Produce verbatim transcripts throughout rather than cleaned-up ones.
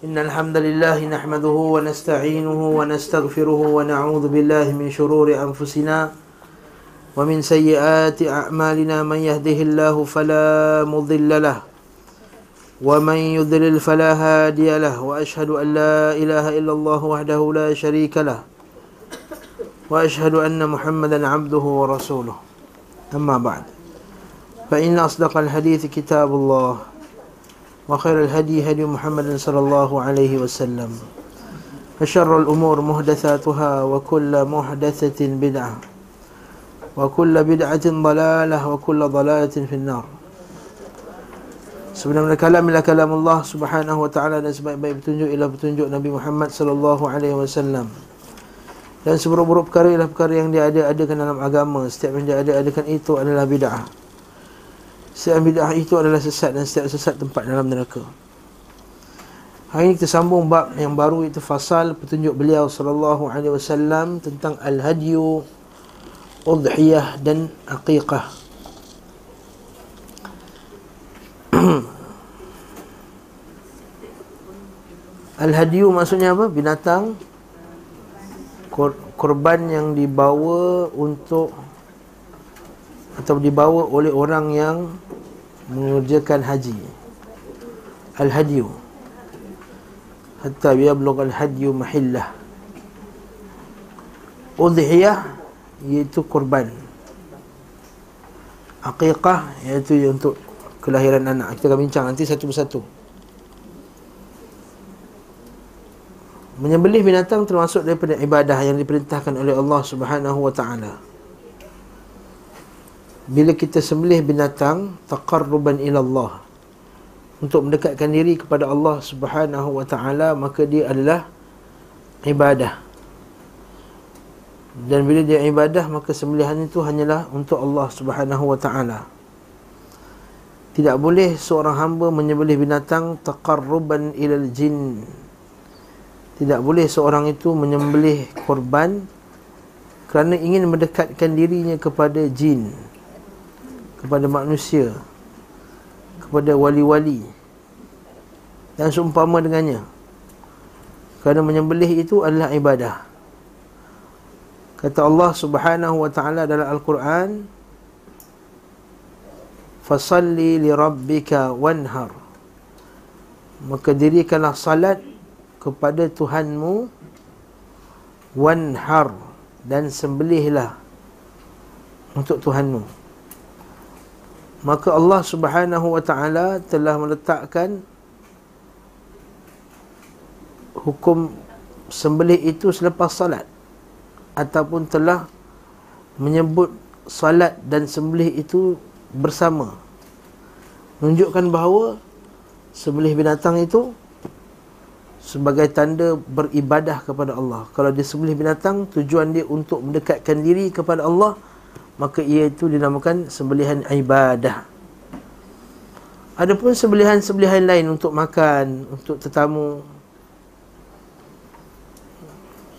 إن الحمد لله نحمده ونستعينه ونستغفره ونعوذ بالله من شرور أنفسنا ومن سيئات أعمالنا من يهده الله فلا مضل له ومن يضلل فلا هادي له وأشهد أن لا إله إلا الله وحده لا شريك له وأشهد أن محمدا عبده ورسوله أما بعد فإن أصدق الحديث كتاب الله وخير الهدي هدي محمد صلى الله عليه وسلم وشر الأمور محدثاتها وكل محدثة بدعة وكل بدعة ضلالة وكل ضلالة في النار. Sebenarnya kalam ialah kalam Allah Subhanahu wa taala, dan sebaik-baik petunjuk ialah petunjuk Nabi Muhammad sallallahu alaihi wasallam. Dan seburuk-buruk perkara ialah perkara yang diada-adakan dalam agama. Setiap yang diada-adakan itu adalah bid'ah. Setiap bid'ah itu adalah sesat, dan setiap sesat tempat dalam neraka. Hari ini kita sambung bab yang baru, itu fasal petunjuk beliau sallallahu alaihi wasallam tentang al-hadyu, udhiyah dan aqiqah. Al-Hadyu maksudnya apa? Binatang korban yang dibawa untuk atau dibawa oleh orang yang mengerjakan haji. Al-Hadyu hatta yablugh al-hadyu mahillah. Udhiyah iaitu korban. Aqiqah iaitu untuk kelahiran anak. Kita akan bincang nanti satu persatu. Menyembelih binatang termasuk daripada ibadah yang diperintahkan oleh Allah Subhanahu wa taala. Bila kita sembelih binatang, taqarruban ila Allah, untuk mendekatkan diri kepada Allah Subhanahu wa taala, maka dia adalah ibadah. Dan bila dia ibadah, maka sembelihan itu hanyalah untuk Allah Subhanahu wa taala. Tidak boleh seorang hamba menyembelih binatang taqarruban ilal jin. Tidak boleh seorang itu menyembelih korban kerana ingin mendekatkan dirinya kepada jin, kepada manusia, kepada wali-wali dan seumpama dengannya. Kerana menyembelih itu adalah ibadah. Kata Allah Subhanahu wa taala dalam Al-Quran, "Fasalli li rabbika wanhar." Maka dirikanlah salat kepada Tuhanmu, wanhar, dan sembelihlah untuk Tuhanmu. Maka Allah Subhanahu wa taala telah meletakkan hukum sembelih itu selepas salat, ataupun telah menyebut salat dan sembelih itu bersama, menunjukkan bahawa sembelih binatang itu sebagai tanda beribadah kepada Allah. Kalau dia sembelih binatang, tujuan dia untuk mendekatkan diri kepada Allah, maka ia itu dinamakan sembelihan ibadah. Adapun sembelihan-sembelihan lain untuk makan, untuk tetamu,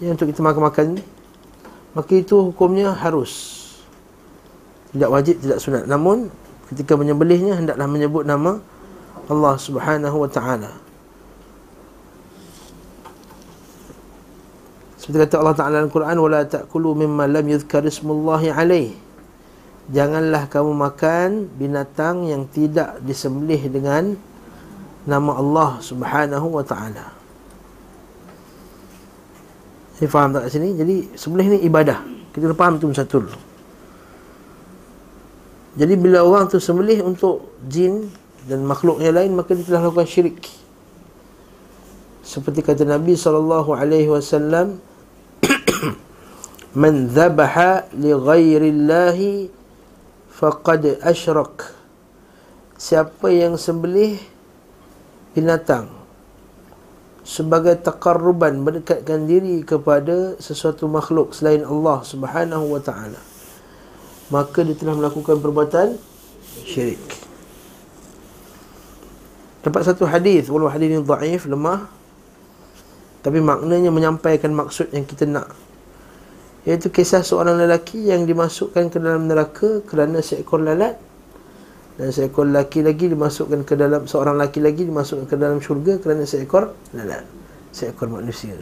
yang untuk kita makan-makan, maka itu hukumnya harus, tidak wajib, tidak sunat. Namun ketika menyembelihnya, hendaklah menyebut nama Allah Subhanahu wa ta'ala. Seperti kata Allah Ta'ala dalam Al-Quran, وَلَا تَأْكُلُوا مِمَّا لَمْ يُذْكَرِ اسْمُ اللَّهِ عَلَيْهِ. Janganlah kamu makan binatang yang tidak disembelih dengan nama Allah Subhanahu wa ta'ala. Saya faham tak kat sini? Jadi sembelih ni ibadah. Kita faham tu satu dulu. Jadi bila orang tu sembelih untuk jin dan makhluk yang lain, maka dia telah lakukan syirik. Seperti kata Nabi sallallahu alaihi wasallam, Man dhabaha li ghairillahi faqad asyrak. Siapa yang sembelih binatang sebagai taqarruban, mendekatkan diri kepada sesuatu makhluk selain Allah Subhanahu wa ta'ala, maka dia telah melakukan perbuatan syirik. Dapat satu hadis, walau hadis ini dhaif, lemah, tapi maknanya menyampaikan maksud yang kita nak, iaitu kisah seorang lelaki yang dimasukkan ke dalam neraka kerana seekor lalat Dan seekor lelaki lagi dimasukkan ke dalam, seorang lelaki lagi dimasukkan ke dalam syurga kerana seekor lalat, seekor manusia.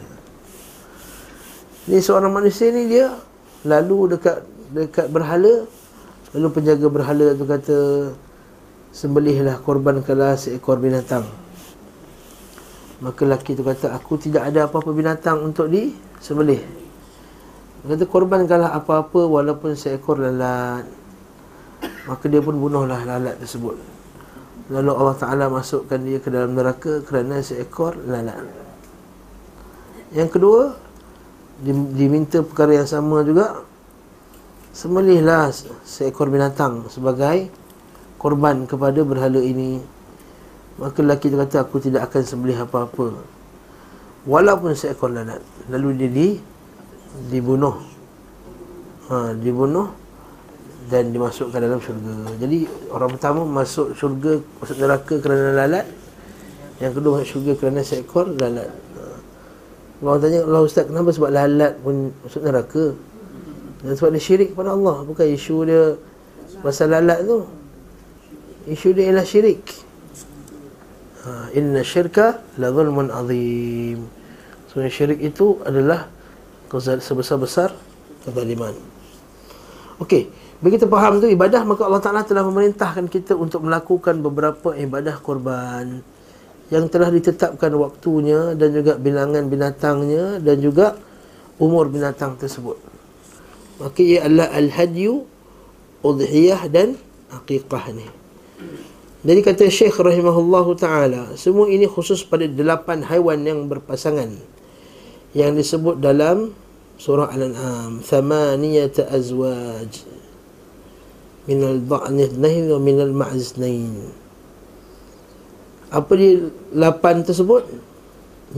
Ni seorang manusia ni dia lalu dekat dekat berhala, lalu penjaga berhala tu kata, sembelihlah, korbankanlah seekor binatang. Maka lelaki tu kata, aku tidak ada apa-apa binatang untuk disembelih. Dia kata, korbankanlah apa-apa walaupun seekor lalat. Maka dia pun bunuhlah lalat tersebut. Lalu Allah Ta'ala masukkan dia ke dalam neraka kerana seekor lalat. Yang kedua, diminta perkara yang sama juga, sembelihlah seekor binatang sebagai korban kepada berhala ini. Maka lelaki itu kata, aku tidak akan sembelih apa-apa walaupun seekor lalat. Lalu dia di, dibunuh ha, Dibunuh dan dimasukkan dalam syurga. Jadi orang pertama masuk syurga, masuk neraka kerana lalat. Yang kedua masuk syurga kerana seekor lalat. Orang tanya, Allah Ustaz, kenapa sebab lalat pun masuk neraka? Dan sebab dia syirik kepada Allah. Bukan isu dia pasal lalat tu, isu dia ialah syirik. ha, Inna syirka la zulmun azim. So syirik itu adalah sebesar-besar kezaliman. Okey, begitu faham tu ibadah, maka Allah Ta'ala telah memerintahkan kita untuk melakukan beberapa ibadah korban yang telah ditetapkan waktunya dan juga bilangan binatangnya dan juga umur binatang tersebut. Maka ia adalah Al-Hadyu, Udhiyah dan Aqiqah ni. Jadi kata Syekh rahimahullahu ta'ala, semua ini khusus pada delapan haiwan yang berpasangan yang disebut dalam surah Al-An'am, Thamaniyata azwaj minal dha'ni ithnain wa minal ma'z ithnain. Apa dia lapan tersebut?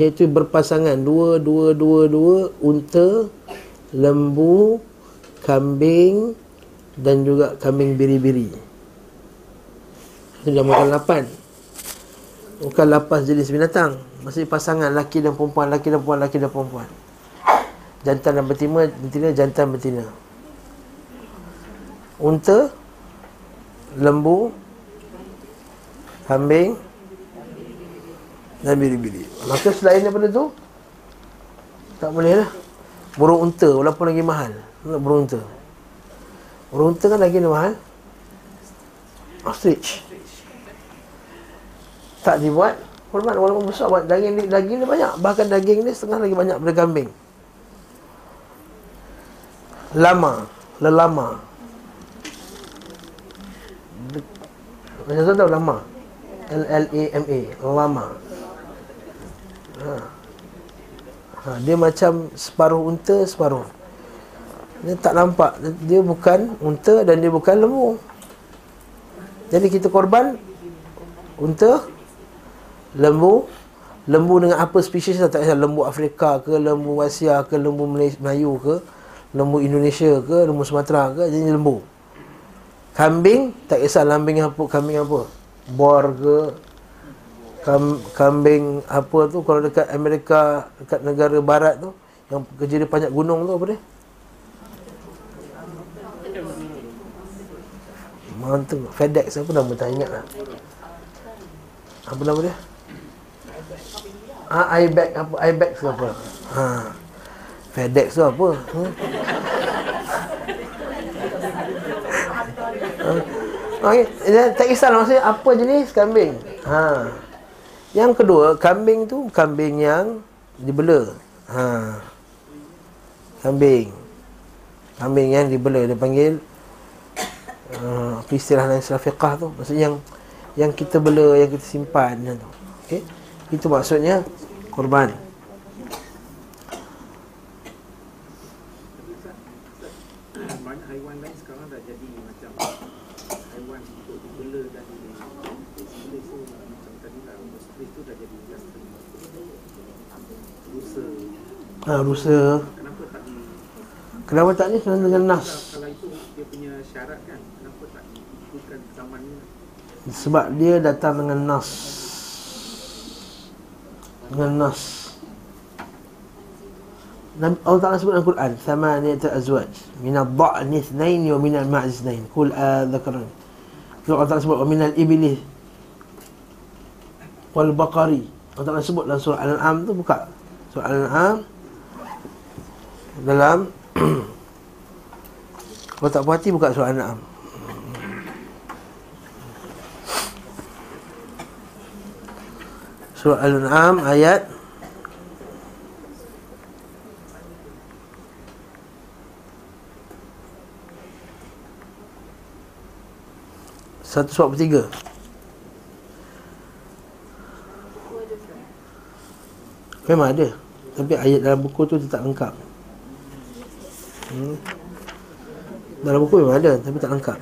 Iaitu berpasangan dua, dua, dua, dua, unta, lembu, kambing dan juga kambing biri-biri. Itu namakan lapan. Bukan lapan jenis binatang, maksudnya pasangan laki dan perempuan, laki dan perempuan, laki dan perempuan, jantan dan betina, betina jantan betina. Unta, lembu, kambing dan biri-biri. Maka selain daripada tu tak boleh lah. Burung unta walaupun lagi mahal. Burung unta, burung unta kan lagi mahal. Ostrich tak dibuat korban walaupun besar. Daging dia, daging dia banyak. Bahkan daging dia setengah lagi banyak daripada kambing. Lama, lelama. Macam tu tahu lama, L-L-A-M-A, lama. ha. Ha, dia macam separuh unta, separuh. Dia tak nampak, dia bukan unta dan dia bukan lembu. Jadi kita korban unta, lembu. Lembu dengan apa spesies, tak kisah, lembu Afrika ke, lembu Asia ke, lembu Melayu ke, lembu Indonesia ke, lembu Sumatera ke, jadi lembu. Kambing, tak kisah lambing apa, kambing apa, bor ke, kam, kambing apa tu. Kalau dekat Amerika, dekat negara barat tu, yang kerja dia panjat gunung tu, apa dia? Mantu, FedEx, apa nama tak ingat lah. Apa nama dia? Ah, I-Bag, apa, I-Bag tu apa? Ha, FedEx tu apa? Ha? Okay. Tak kisah maksudnya apa jenis kambing. ha. Yang kedua, kambing tu kambing yang dibela. ha. Kambing Kambing yang dibela, dia panggil uh, istilah dalam istilah fiqah tu, maksudnya yang yang kita bela, yang kita simpan tu. Okay? Itu maksudnya korban. Ha, rusa. Kenapa tak ni? Kenapa tak ni? Kerana dengan nas. Kalau itu dia punya syarat kan, kenapa tak ikutkan zaman ni? Sebab dia datang dengan nas. Dengan nas. Allah Ta'ala sebut dalam Al-Quran, Thamaniyata azwaj minad dha'ni ithnain wa minal ma'z ithnain. Qul adh-dhakarayn So Allah Ta'ala sebut minal iblis wal baqari. Allah Ta'ala sebut dalam surah Al-An'am tu, buka surah Al-An'am dalam kalau tak puas hati buka surah Al-An'am. Surah Al-An'am ayat satu suap tiga. Memang ada, tapi ayat dalam buku tu tak lengkap. Hmm. Dalam buku memang ada, tapi tak lengkap.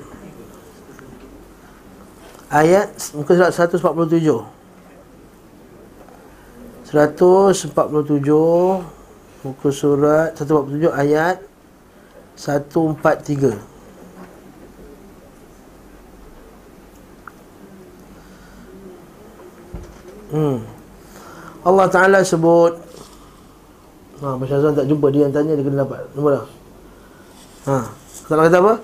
Ayat muka surat seratus empat puluh tujuh. seratus empat puluh tujuh muka surat seratus empat puluh tujuh ayat seratus empat puluh tiga. Hmm. Allah Ta'ala sebut. Ha, Masya Allah tak jumpa dia yang tanya, dia kena dapat nombor dah. Ha, kalau kata apa?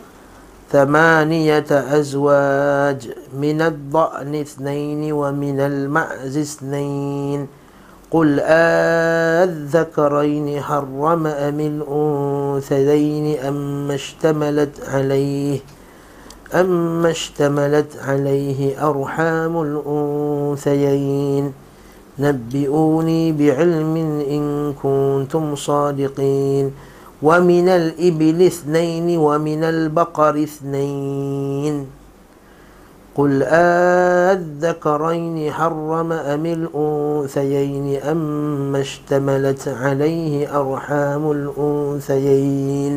Thamaniyata azwaj minad dha'ni ithnaini wa minal ma'zi ithnain. Qul adh-dhakaraini harrama amil unthayaini amma ishtamalat alayhi amma ishtamalat alayhi arhamul unthayain. Nabbi'uni bi'ilmin in kuntum sadiqin. وَمِنَ الْإِبِلِ اثْنَيْنِ وَمِنَ الْبَقَرِ اثْنَيْنِ قُلْ أَذَّكَرَيْنِ حَرَّمَ أَمِ الْأُنْثَيَيْنِ أَمَّا اشْتَمَلَتْ عَلَيْهِ أَرْحَامُ الْأُنْثَيَيْنِ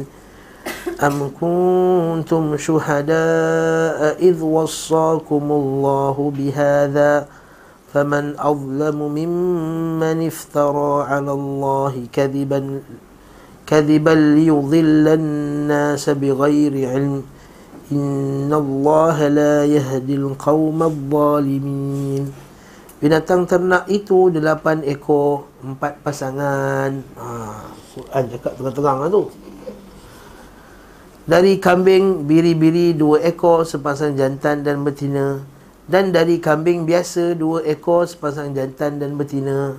أَمْ كُنْتُمْ شُهَدَاءَ إِذْ وَصَّاكُمُ اللَّهُ بِهَذَا فَمَنْ أَظْلَمُ مِمَّنِ افْتَرَى عَلَى اللَّهِ كَذِبًا كذبا ليضل الناس بغير علم إن الله لا يهدي القوم الظالمين. Binatang ternak itu delapan ekor, empat pasangan. Haa, Quran cakap terang-terang lah tu. Dari kambing biri-biri dua ekor, sepasang jantan dan betina. Dan dari kambing biasa dua ekor, sepasang jantan dan betina.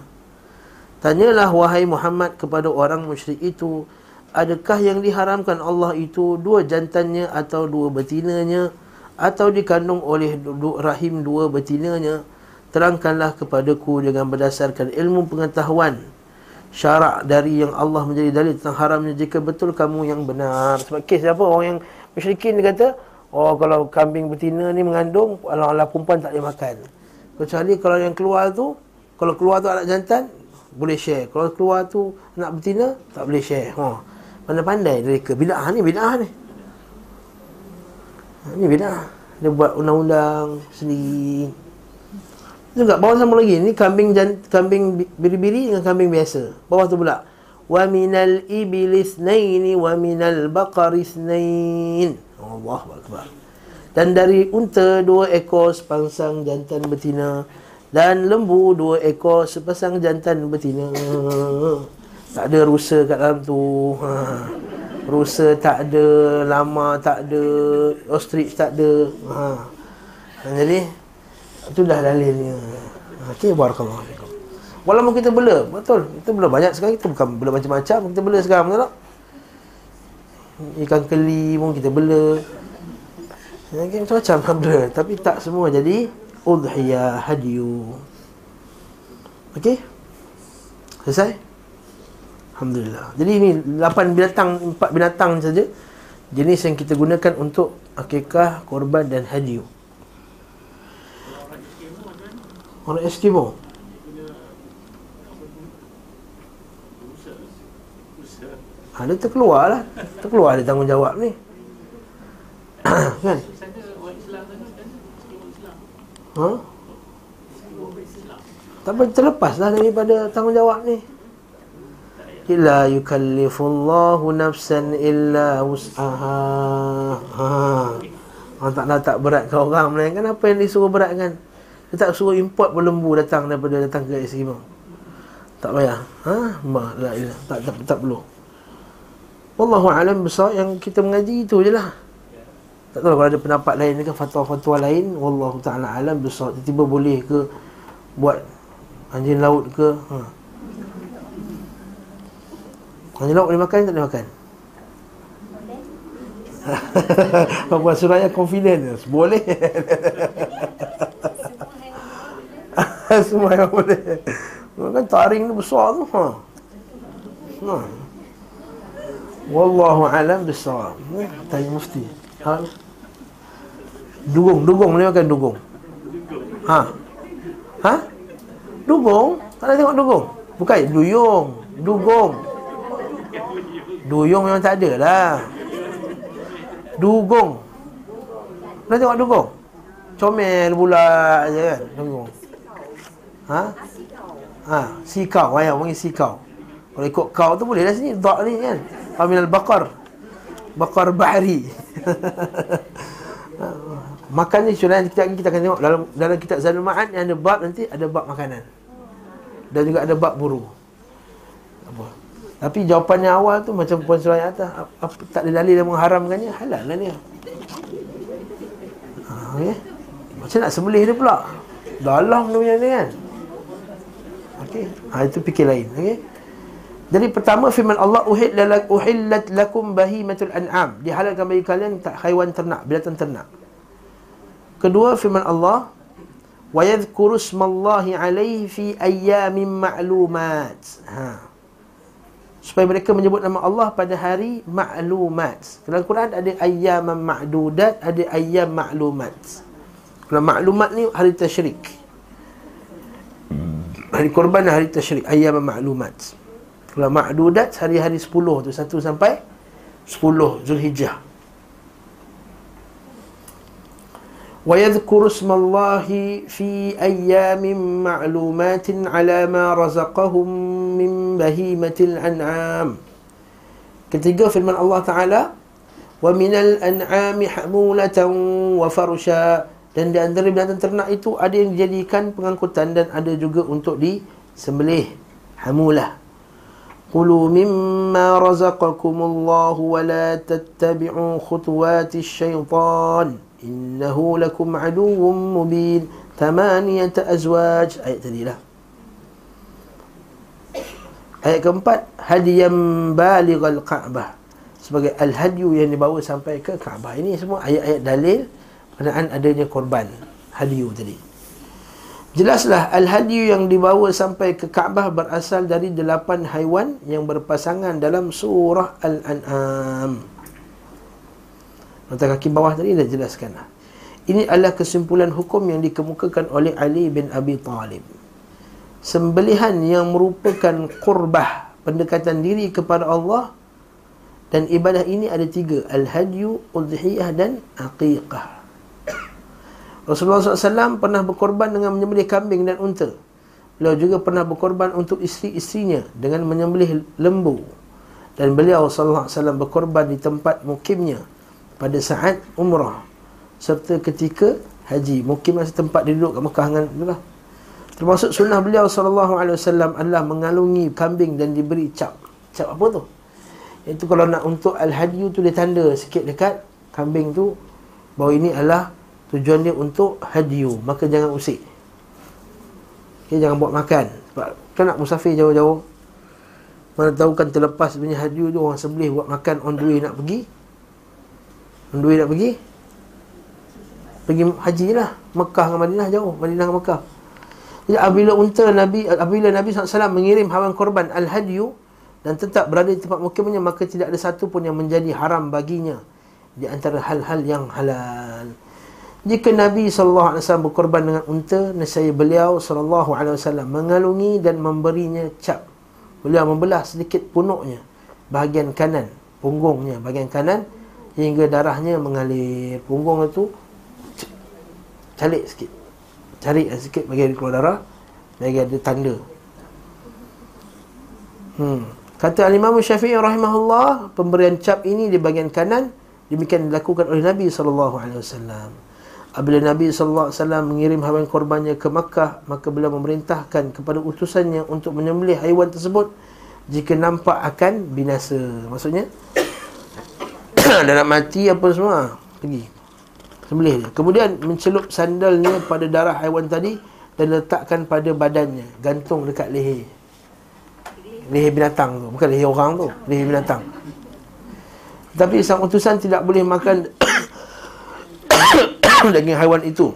Tanyalah wahai Muhammad kepada orang musyrik itu, adakah yang diharamkan Allah itu dua jantannya atau dua betinanya, atau dikandung oleh rahim dua betinanya? Terangkanlah kepadaku dengan berdasarkan ilmu pengetahuan syarak dari yang Allah menjadi dalil tentang haramnya, jika betul kamu yang benar. Sebab kes apa? Orang yang musyrikin dia kata, oh kalau kambing betina ni mengandung, ala-ala perempuan tak boleh makan, kecuali kalau yang keluar tu, kalau keluar tu anak jantan boleh share, kalau keluar tu anak betina tak boleh share. Ha, pandai-pandai mereka. Bid'ah ni, bid'ah ni. Ni bid'ah. Dia buat undang-undang sendiri. Juga bawah sama lagi. Ni kambing jant- kambing biri-biri dengan kambing biasa. Bawah tu pula wa minal ibilis naini wa minal baqaris nain. Allahu akbar. Dan dari unta dua ekor, sepasang jantan betina. Dan lembu dua ekor, sepasang jantan betina. Tak ada rusa kat dalam tu. Ha. Rusa tak ada, lama tak ada, ostrich tak ada. Ha. Jadi itulah dalilnya. Okey, barakallahu fiikum. Walaupun kita bela, betul. Kita bela banyak sekarang, kita bukan bela macam-macam, kita bela sekarang, betul tak? Ikan keli pun kita bela. Yang macam-macam bela, tapi tak semua jadi Udhiyah, hadyu. Okey? Selesai? Alhamdulillah. Jadi ini lapan binatang, empat binatang saja jenis yang kita gunakan untuk akikah, korban dan hadyu. Orang Eskimo, ha, dia terkeluar lah. Terkeluar dia tanggungjawab ni. Kan? Ha? Tak boleh terlepaslah daripada tanggungjawab ni. La yukallifullahu nafsan illa wus'aha. Ha. Allah Ta'ala tak beratkan orang melainkan apa yang disuruh beratkan. Dia tak suruh import lembu datang daripada datang ke Eskimo. Tak payah. Ha? Ma, la ilah. Tak, tak, tak perlu. Wallahu a'lam bissawab. Yang kita mengaji itu je lah. Tak tahu kalau ada pendapat lain ke fatwa-fatwa lain. Wallahu ta'ala alam bisawab. Tiba-tiba boleh ke buat anjing laut ke? Ha. Anjing laut boleh makan tak boleh makan? Puan Suraya confident boleh. Semua yang boleh. Kan taring ni besar tu. Ha. Ha. Wallahu alam bisawab. Tanya mufti. Ha. Dugong, dugong boleh makan dugong. Ha. Ha? Dugong? Tak nak tengok dugong. Bukan duyung, dugong. Duyung memang tak ada lah. Dugong. Nak tengok dugong? Comel pula je kan dugong. Ha? Ha, sikau, ayam panggil sikau. Kalau ikut kau tu boleh dah sini, dak ni kan. Aminal baqar. Baqar bahari. Makan ni surah kita kita akan tengok dalam dalam kitab Zadul Ma'ad yang ada bab nanti ada bab makanan. Dan juga ada bab buru. Apa? Tapi jawapannya awal tu macam Puan Suraya atas, apa, tak ada dalil yang mengharamkannya, halal lah dia. Ha, okay. Macam nak sembelih dia pula. Dalam tu macam ni kan. Okey, ha, itu fikir lain. Okey. Jadi pertama firman Allah uhillat lakum bahimatul an'am. Dihalalkan bagi kalian tak haiwan ternak, binatang ternak. Kedua firman Allah wa yadhkuru ismallahi alaihi fi ayyamin ma'lumat. Ha. Supaya mereka menyebut nama Allah pada hari maklumat. Dalam Quran ada ayyam ma'dudat, ada ayyam maklumat. Kalau maklumat ni hari tasyrik. Hari korban hari tasyrik, ayyam maklumat. Kalau ma'dudat hari-hari sepuluh tu satu sampai sepuluh Zulhijjah. Wa yadhkuru ismallahi fi ayyamin ma'lumatin 'ala ma razaqahum min bahimatil an'am. Ketiga firman Allah Ta'ala wa minal an'ami hamulatan wa farusha. Dan di antara binatang ternak itu ada yang dijadikan pengangkutan dan ada juga untuk disembelih. Hamulah. Qulu mimma razaqakumullahu wa la tattabi'u khutuwatis syaitan innahu lakum aduwwum mubin. Thamaniyata azwaj. Ayat tadilah. Ayat keempat, hadiyam balighal Kaabah. Sebagai al-hadyu yang dibawa sampai ke Kaabah. Ini semua ayat-ayat dalil berkenaan adanya korban hadyu tadi. Jelaslah al-hadyu yang dibawa sampai ke Kaabah berasal dari delapan haiwan yang berpasangan dalam surah Al-An'am. Nota kaki bawah tadi dah jelaskan. Ini adalah kesimpulan hukum yang dikemukakan oleh Ali bin Abi Talib. Sembelihan yang merupakan qurbah, pendekatan diri kepada Allah. Dan ibadah ini ada tiga, Al-Hadyu, Udhiyah dan Aqiqah. Rasulullah sallallahu alaihi wasallam pernah berkorban dengan menyembelih kambing dan unta. Beliau juga pernah berkorban untuk isteri-isterinya dengan menyembelih lembu. Dan beliau sallallahu alaihi wasallam berkorban di tempat mukimnya pada saat umrah serta ketika haji. Mukim masa tempat dia duduk kat Mekah dengan itulah. Termasuk sunnah beliau sallallahu alaihi wasallam adalah mengalungi kambing dan diberi cap. Cap apa tu? Itu kalau nak untuk al-hadyu tu dia tanda sikit dekat kambing tu bahawa ini adalah tujuan dia untuk hadyu. Maka jangan usik. Okay, jangan buat makan. Sebab kan nak musafir jauh-jauh. Mana tahu kan terlepas punya hadyu tu orang sembelih buat makan on the way nak pergi. On the way nak pergi. Pergi haji lah. Mekah dengan Madinah jauh. Madinah dengan Mekah. Apabila unta Nabi, apabila Nabi sallallahu alaihi wasallam mengirim haiwan korban al-hadyu dan tetap berada di tempat mukimnya, maka tidak ada satu pun yang menjadi haram baginya di antara hal-hal yang halal. Jika Nabi sallallahu alaihi wasallam berkorban dengan unta, nescaya beliau sallallahu alaihi wasallam mengalungi dan memberinya cap. Beliau membelah sedikit punuknya, bahagian kanan, punggungnya, bahagian kanan, hingga darahnya mengalir. Punggung itu calik sikit. Cari sikit bagi ada keluar darah, bagi ada tanda. hmm. Kata Al-Imam Syafi'i rahimahullah, pemberian cap ini di bahagian kanan demikian dilakukan oleh Nabi sallallahu alaihi wasallam. Apabila Nabi sallallahu alaihi wasallam mengirim haiwan korbannya ke Makkah, maka beliau memerintahkan kepada utusannya untuk menyembelih haiwan tersebut jika nampak akan binasa. Maksudnya dah nak mati apa semua, pergi sembelih dia. Kemudian mencelup sandalnya pada darah haiwan tadi dan letakkan pada badannya, gantung dekat leher. Leher binatang tu, bukan leher orang tu, leher binatang. Tapi sang utusan tidak boleh makan daging haiwan itu.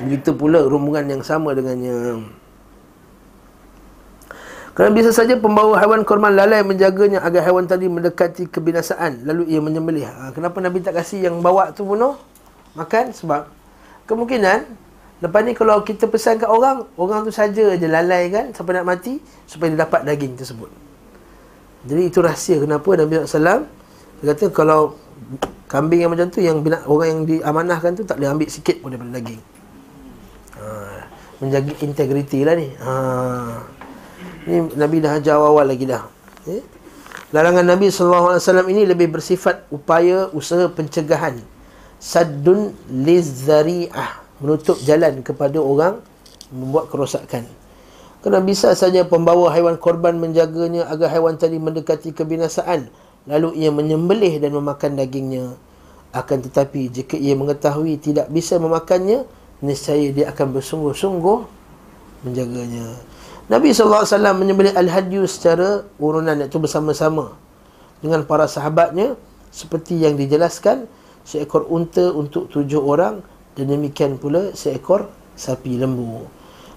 Begitu pula rombongan yang sama dengannya. Kerana biasa saja pembawa haiwan korban lalai menjaganya agar haiwan tadi mendekati kebinasaan, lalu ia menyembelih. Ha, kenapa Nabi tak kasih yang bawa tu bunuh? Makan? Sebab kemungkinan lepas ni kalau kita pesan kat orang, orang tu saja je lalai kan sampai nak mati supaya dia dapat daging tersebut. Jadi itu rahsia kenapa Nabi sallallahu alaihi wasallam kata kalau kambing yang macam tu, yang bina, orang yang diamanahkan tu tak boleh ambil sikit pun daripada daging. Ha, menjaga integriti lah ni. Haa, ini Nabi dah ajar awal lagi dah. Eh? Larangan Nabi sallallahu alaihi wasallam ini lebih bersifat upaya usaha pencegahan. Saddun lizzari'ah, menutup jalan kepada orang membuat kerosakan. Kerana bisa saja pembawa haiwan korban menjaganya agar haiwan tadi mendekati kebinasaan, lalu ia menyembelih dan memakan dagingnya. Akan tetapi jika ia mengetahui tidak bisa memakannya, niscaya dia akan bersungguh-sungguh menjaganya. Nabi sallallahu alaihi wasallam menyembelih Al-Hadyu secara urunan, iaitu bersama-sama dengan para sahabatnya, seperti yang dijelaskan, seekor unta untuk tujuh orang, dan demikian pula seekor sapi lembu.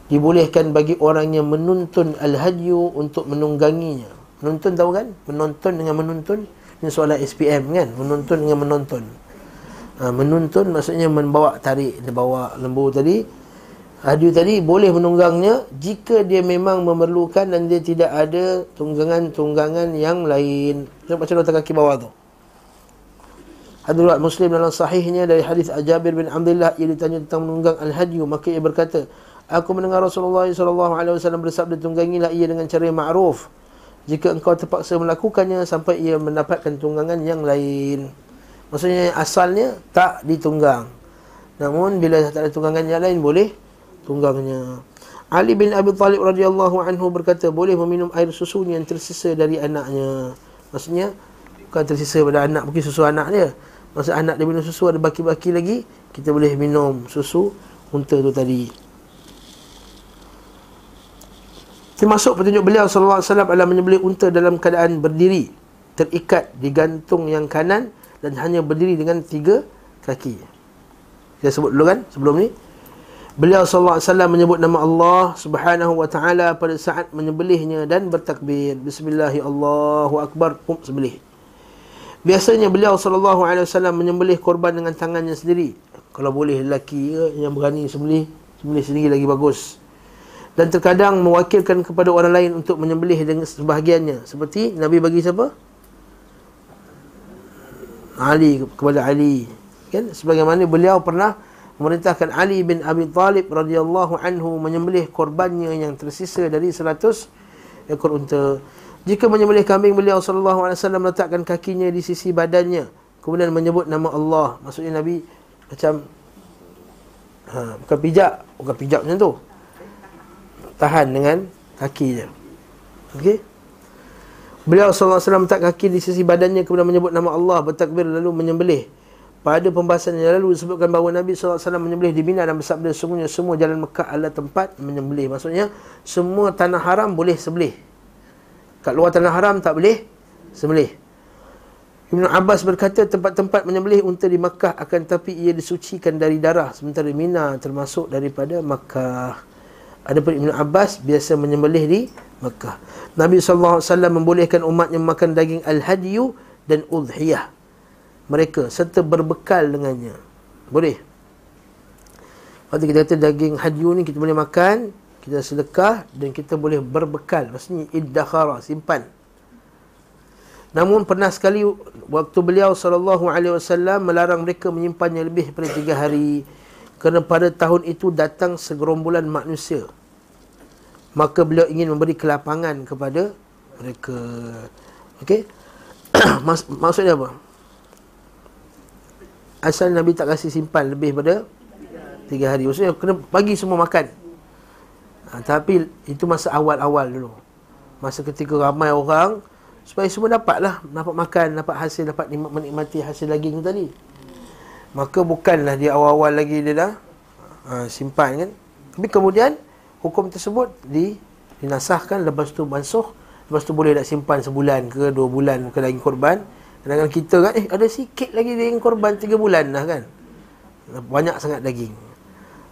Dibolehkan bagi orang yang menuntun Al-Hadyu untuk menungganginya. Menuntun tahu kan? Menuntun dengan menuntun. Ini soalan S P M kan? Menuntun dengan menonton. Ha, menuntun maksudnya membawa tarik. Dia bawa lembu tadi, Hadyu tadi, boleh menunggangnya jika dia memang memerlukan dan dia tidak ada tunggangan-tunggangan yang lain. Macam letak kaki bawah tu. Hadrat Muslim dalam sahihnya dari hadis Jabir bin Abdullah, ia ditanya tentang menunggang Al-Hadyu, maka ia berkata, aku mendengar Rasulullah sallallahu alaihi wasallam bersabda, tunggangilah ia dengan cara ma'ruf jika engkau terpaksa melakukannya sampai ia mendapatkan tunggangan yang lain. Maksudnya asalnya tak ditunggang, namun bila tak ada tunggangan yang lain boleh tunggangnya. Ali bin Abi Talib radhiyallahu anhu berkata, boleh meminum air susu yang tersisa dari anaknya. Maksudnya bukan tersisa pada anak, mungkin susu anak dia. Maksud anak dia minum susu ada baki-baki lagi, kita boleh minum susu unta tu tadi. Termasuk petunjuk beliau sallallahu alaihi wasallam adalah menyembelih unta dalam keadaan berdiri, terikat di gantung yang kanan dan hanya berdiri dengan tiga kaki. Kita sebut dulu kan sebelum ni. Beliau sallallahu alaihi wasallam menyebut nama Allah Subhanahu wa taala pada saat menyembelihnya dan bertakbir, bismillah Allahu akbar, pum sembelih. Biasanya beliau sallallahu alaihi wasallam menyembelih korban dengan tangannya sendiri. Kalau boleh lelaki yang berani sembelih, sembelih sendiri lagi bagus. Dan terkadang mewakilkan kepada orang lain untuk menyembelih dengan sebahagiannya, seperti Nabi bagi siapa? Ali, kepada Ali. Kan sebagaimana beliau pernah memerintahkan Ali bin Abi Talib radhiyallahu anhu menyembelih korbannya yang tersisa dari seratus ekor unta. Jika menyembelih kambing, beliau sallallahu alaihi wasallam letakkan kakinya di sisi badannya, kemudian menyebut nama Allah. Maksudnya Nabi macam ha, bukan pijak, bukan pijak macam tu. Tahan dengan kaki je. Okey. Beliau sallallahu alaihi wasallam letak kaki di sisi badannya kemudian menyebut nama Allah, bertakbir lalu menyembelih. Pada pembahasan yang lalu disebutkan bahawa Nabi sallallahu alaihi wasallam menyembelih di Mina dan bersabda, sungguhnya semua jalan Mekah adalah tempat menyembelih. Maksudnya semua tanah haram boleh sembelih. Kat luar tanah haram tak boleh sembelih. Ibn Abbas berkata, tempat-tempat menyembelih unta di Mekah, akan tetapi ia disucikan dari darah, sementara Mina termasuk daripada Mekah. Adapun Ibn Abbas biasa menyembelih di Mekah. Nabi sallallahu alaihi wasallam membolehkan umatnya memakan daging Al-Hadyu dan Udhiyah mereka serta berbekal dengannya. Boleh. Waktu kita kata daging hadyu ni kita boleh makan, kita sedekah dan kita boleh berbekal. Maksudnya iddakhara, simpan. Namun pernah sekali waktu beliau sallallahu alaihi wasallam melarang mereka menyimpannya lebih daripada tiga hari. Kerana pada tahun itu datang segerombolan manusia, maka beliau ingin memberi kelapangan kepada mereka. Okey. Maksud, maksudnya apa? Asal Nabi tak kasih simpan lebih pada tiga hari. Maksudnya kena bagi semua makan. Ha, tapi itu masa awal-awal dulu. Masa ketika ramai orang, supaya semua dapatlah, dapat makan, dapat hasil, dapat menikmati hasil daging tadi. maka bukanlah dia awal-awal lagi dia dah uh, simpan kan. Tapi kemudian hukum tersebut di, dinasahkan, lepas tu mansuh. Lepas tu boleh nak simpan sebulan ke dua bulan, bukan lagi korban. Kadang-kadang kita kan, eh ada sikit lagi daging korban, tiga bulan dah kan, banyak sangat daging.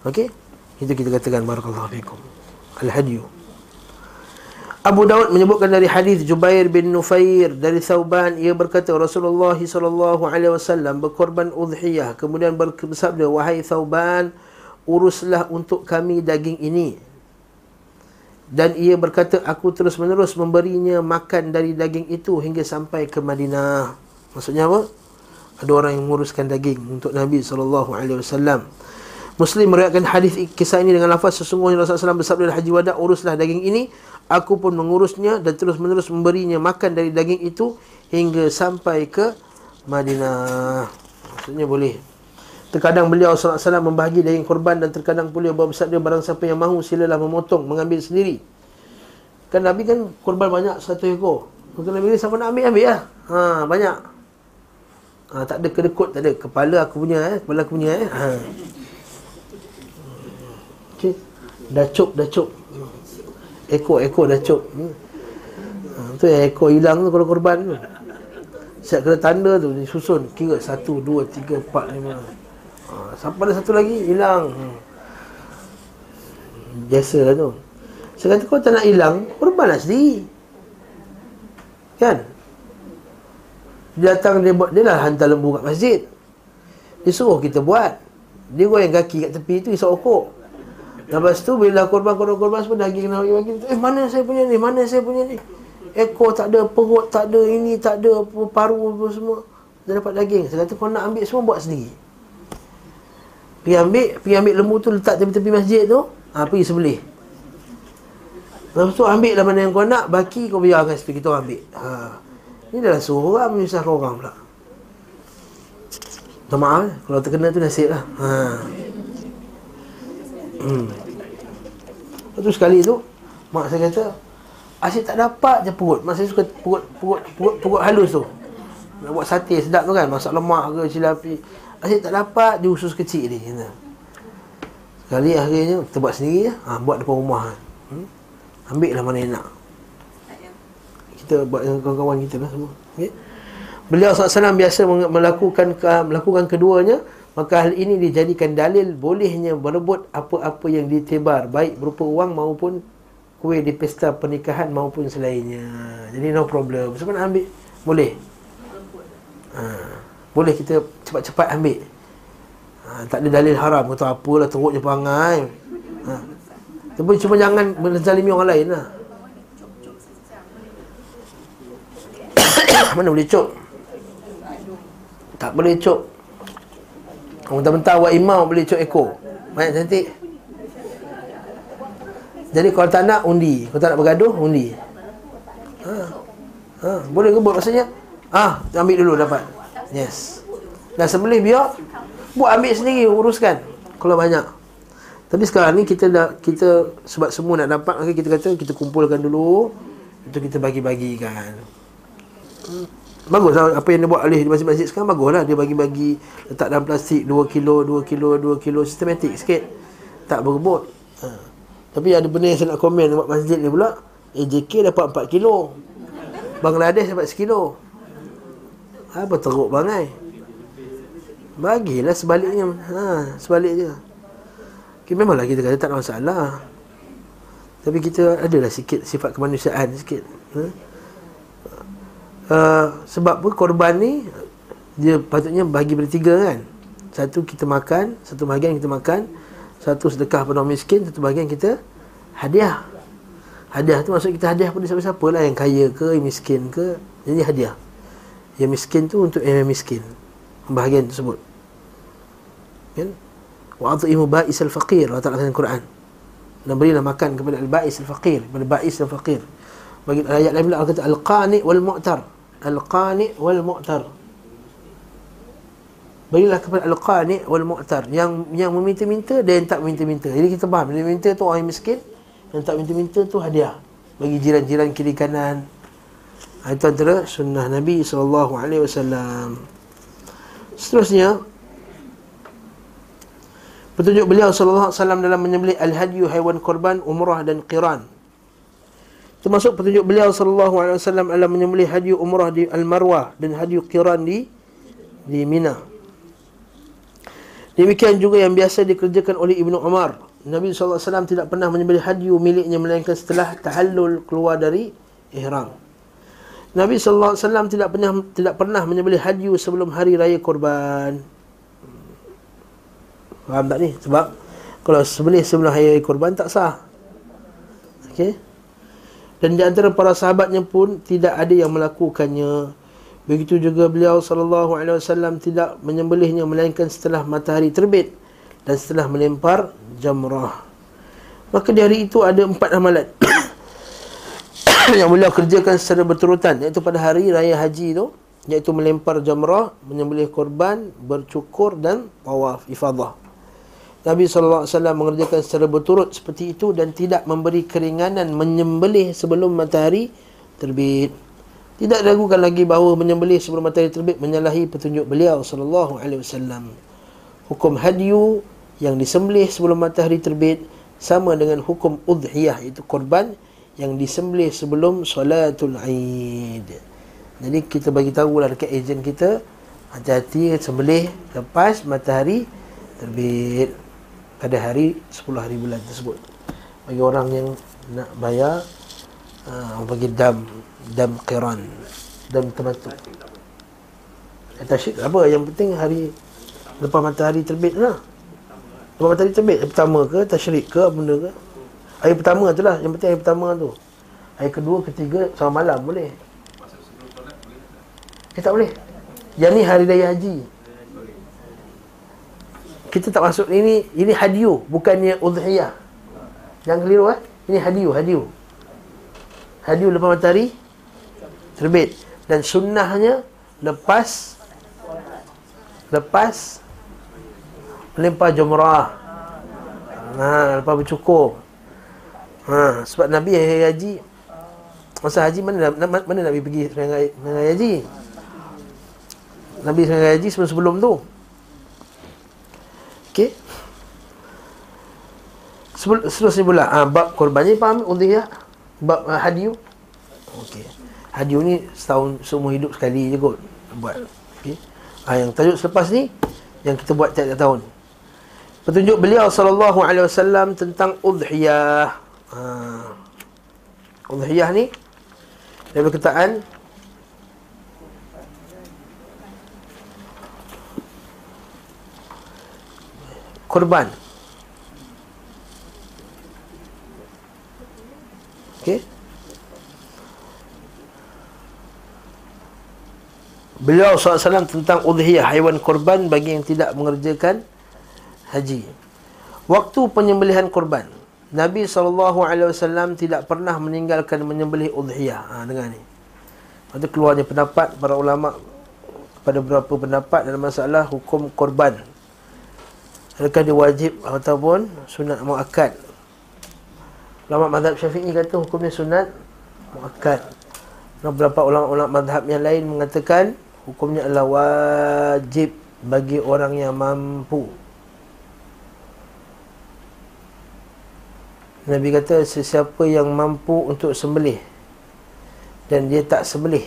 Okey, itu kita katakan barakallahu fikum. Al-Hadyu. Abu Dawud menyebutkan dari hadis Jubair bin Nufair dari Thauban, ia berkata Rasulullah sallallahu alaihi wasallam berkorban udhiyah, kemudian bersabda, wahai Thauban, uruslah untuk kami daging ini. Dan ia berkata, aku terus menerus memberinya makan dari daging itu hingga sampai ke Madinah. Maksudnya apa? Ada orang yang menguruskan daging untuk Nabi sallallahu alaihi wasallam. Muslim meriwayatkan hadis kisah ini dengan lafaz, sesungguhnya Rasulullah sallallahu alaihi wasallam bersabda haji wada, uruslah daging ini, aku pun mengurusnya dan terus-menerus memberinya makan dari daging itu hingga sampai ke Madinah. Maksudnya boleh. Terkadang beliau sallallahu alaihi wasallam membahagi daging korban, dan terkadang beliau bersabda, barang siapa yang mahu silalah memotong, mengambil sendiri. Kan Nabi kan korban banyak, satu ekor. Maka Nabi kata, siapa nak ambil, ambil lah. Ha, banyak. Ha, tak ada kedekut, tak ada. Kepala aku punya eh, kepala aku punya eh. Ha. Okay. Dah cop, dah cop. Ekor, ekor dah cop. Itu ha, yang ekor hilang tu kalau korban tu. Siap kena tanda tu, susun. Kira satu, dua, tiga, empat, lima. Ha, sampai ada satu lagi, hilang. Ha. Biasalah tu. Saya kata kau tak nak hilang, korbanlah sendiri. Kan? Dia datang, dia buat, dia lah hantar lembu kat masjid. Dia suruh kita buat. Dia goyang kaki kat tepi tu, isap okok. Lepas tu bila korban-korban semua daging nak bagi, eh mana saya punya ni, mana saya punya ni, ekor tak ada, perut tak ada, ini tak ada, paru apa semua, dah dapat daging. Saya kata kau nak ambil semua buat sendiri. Pergi ambil, pergi ambil lembu tu letak tepi-tepi masjid tu, ha, pergi sembelih. Lepas tu ambil lah mana yang kau nak, baki kau biarkan situ, kita orang ambil. Ha. Ni dah suruh orang, menyusahkan orang pula. Minta maaf, kalau terkena tu nasib lah. Ha. Hmm. Lepas tu sekali tu mak saya kata, asyik tak dapat je perut. Mak saya suka perut, perut, perut, perut halus tu. Nak buat sate sedap tu kan, masak lemak ke, cilapi. Asyik tak dapat, dia usus kecil ni. Sekali akhirnya kita buat sendiri je, ha, buat depan rumah. hmm? Ambil lah mana enak, kita buat dengan kawan-kawan kita lah semua. Okay? Beliau sallallahu alaihi wasallam biasa melakukan, melakukan keduanya. Maka hal ini dijadikan dalil bolehnya merebut apa-apa yang ditebar, baik berupa wang maupun kuih di pesta pernikahan maupun selainnya. Jadi no problem. Sebab nak ambil, boleh. Ha, boleh kita cepat-cepat ambil. Ha, tak ada dalil haram. Kata apalah, teruk je perangai. Ha. Tapi cuma jangan menzalimi orang lain lah. Mana boleh cop? Tak boleh cop. Mentah-mentah awak imam boleh cok ekor, banyak cantik. Jadi kalau tak nak, undi. Kalau tak nak bergaduh, undi. Ha. Ha. Boleh ke buat maksudnya? Ah, ha, ambil dulu dapat. Yes. Dah sembelih biar buat, ambil sendiri, uruskan kalau banyak. Tapi sekarang ni kita dah, kita sebab semua nak dapat, maka kita kata kita kumpulkan dulu untuk kita bagi-bagikan. Hmm. Baguslah apa yang dia buat alih di masjid-masjid sekarang, baguslah dia bagi-bagi, letak dalam plastik dua kilo, dua kilo, dua kilo, sistematik sikit, tak berebut. Ha. Tapi ada benda yang saya nak komen buat masjid ni pula, A J K dapat empat kilo, Bangladesh dapat satu kilo. Apa teruk bangai? Bagilah sebaliknya. Ha, sebaliknya. Okay, memanglah kita kata tak ada masalah. Tapi kita adalah sikit sifat kemanusiaan sikit. Ha? Uh, sebab pun korban ni dia patutnya bagi bertiga kan. Satu kita makan, satu bahagian kita makan, satu sedekah pada orang miskin, satu bahagian kita hadiah. Hadiah tu maksud kita hadiah pada siapa-siapa lah, yang kaya ke, yang miskin ke. Jadi hadiah. Yang miskin tu untuk yang miskin, bahagian tersebut. Kan? Wa'atu'imu ba'is al-faqir, Allah Ta'ala dalam Quran. Dan berilah makan kepada al-ba'is al-faqir, kepada ba'is al-faqir. Bagi ayat lain pula kata al-qani' wal-mu'tar. Al-Qani' wal-Mu'tar. Berilah kepada Al-Qani' wal-Mu'tar, Yang yang meminta-minta dan yang tak meminta-minta. Jadi kita faham, yang minta tu orang miskin, yang tak minta-minta tu hadiah bagi jiran-jiran kiri kanan. Itu antara sunnah Nabi sallallahu alaihi wasallam. Seterusnya, Petunjuk beliau sallallahu alaihi wasallam dalam menyembelih al-hadyu, haiwan korban, umrah dan qiran. Termasuk petunjuk beliau sallallahu alaihi wasallam dalam menyembelih hadyu umrah di Al-Marwah dan hadyu qiran di di Mina. Demikian juga yang biasa dikerjakan oleh Ibnu Umar. Nabi sallallahu alaihi wasallam tidak pernah menyembelih hadyu miliknya melainkan setelah tahallul, keluar dari ihram. Nabi sallallahu alaihi wasallam tidak pernah tidak pernah menyembelih hadyu sebelum hari raya korban. Faham tak ni? Sebab kalau sembelih sebelum hari raya korban tak sah. Okey. Dan di antara para sahabatnya pun tidak ada yang melakukannya. Begitu juga beliau sallallahu alaihi wasallam tidak menyembelihnya melainkan setelah matahari terbit dan setelah melempar jamrah. Maka di hari itu ada empat amalan yang beliau kerjakan secara berturutan, iaitu pada hari raya haji itu, iaitu melempar jamrah, menyembelih korban, bercukur dan tawaf ifadah. Nabi sallallahu alaihi wasallam mengerjakan secara berturut seperti itu dan tidak memberi keringanan menyembelih sebelum matahari terbit. Tidak ragukan lagi bahawa menyembelih sebelum matahari terbit menyalahi petunjuk beliau sallallahu alaihi wasallam. Hukum hadyu yang disembelih sebelum matahari terbit sama dengan hukum udhiyah, iaitu korban yang disembelih sebelum solatul Aid. Jadi kita bagi tahulah dekat ejen kita, hati-hati sembelih lepas matahari terbit pada hari sepuluh hari bulan tersebut. Bagi orang yang nak bayar aa, bagi dam dam qiran, dam tamattu, tasyik apa, yang penting hari lepas matahari terbit lah. Lepas matahari terbit pertama ke tasyrik ke apa benda ke, hari pertama tu lah. Yang penting hari pertama tu. Hari kedua, ketiga, sama malam boleh. Masa sebelum solat boleh tak? Eh, tak boleh. Yang ni hari raya haji. Kita tak masuk ini. Ini hadyu, bukannya udhiyah. Jangan keliru eh. Ini hadyu, hadyu. Hadyu lepas matahari terbit. Dan sunnahnya lepas lepas melempar jumrah. Ha, lepas bercukur. Ha, sebab Nabi hari haji, masa haji mana mana Nabi pergi hari haji? Nabi hari haji sebelum-sebelum tu. Okey. Sebelum seterusnya pula ha, bab korban ni faham udhiyah, bab uh, hadyu. Okey. Hadyu ni setahun seumur hidup sekali je kot buat. Okey. Ha, yang tajuk selepas ni yang kita buat tiap tahun. Petunjuk beliau sallallahu alaihi wasallam tentang udhiyah. Ha. Udhiyah ni dari perkataan korban. Okey. Beliau sallallahu alaihi wasallam tentang udhiyah, haiwan korban bagi yang tidak mengerjakan haji. Waktu penyembelihan korban, Nabi sallallahu alaihi wasallam tidak pernah meninggalkan menyembelih udhiyah. Ha, dengar ni. Lepas tu keluarnya pendapat para ulama' pada beberapa pendapat dalam masalah hukum korban. Adakah dia wajib ataupun sunat muakkad. Ulama' mazhab Syafi'i kata hukumnya sunat muakkad. Beberapa ulama' mazhab yang lain mengatakan hukumnya adalah wajib bagi orang yang mampu. Nabi kata sesiapa yang mampu untuk sembelih dan dia tak sembelih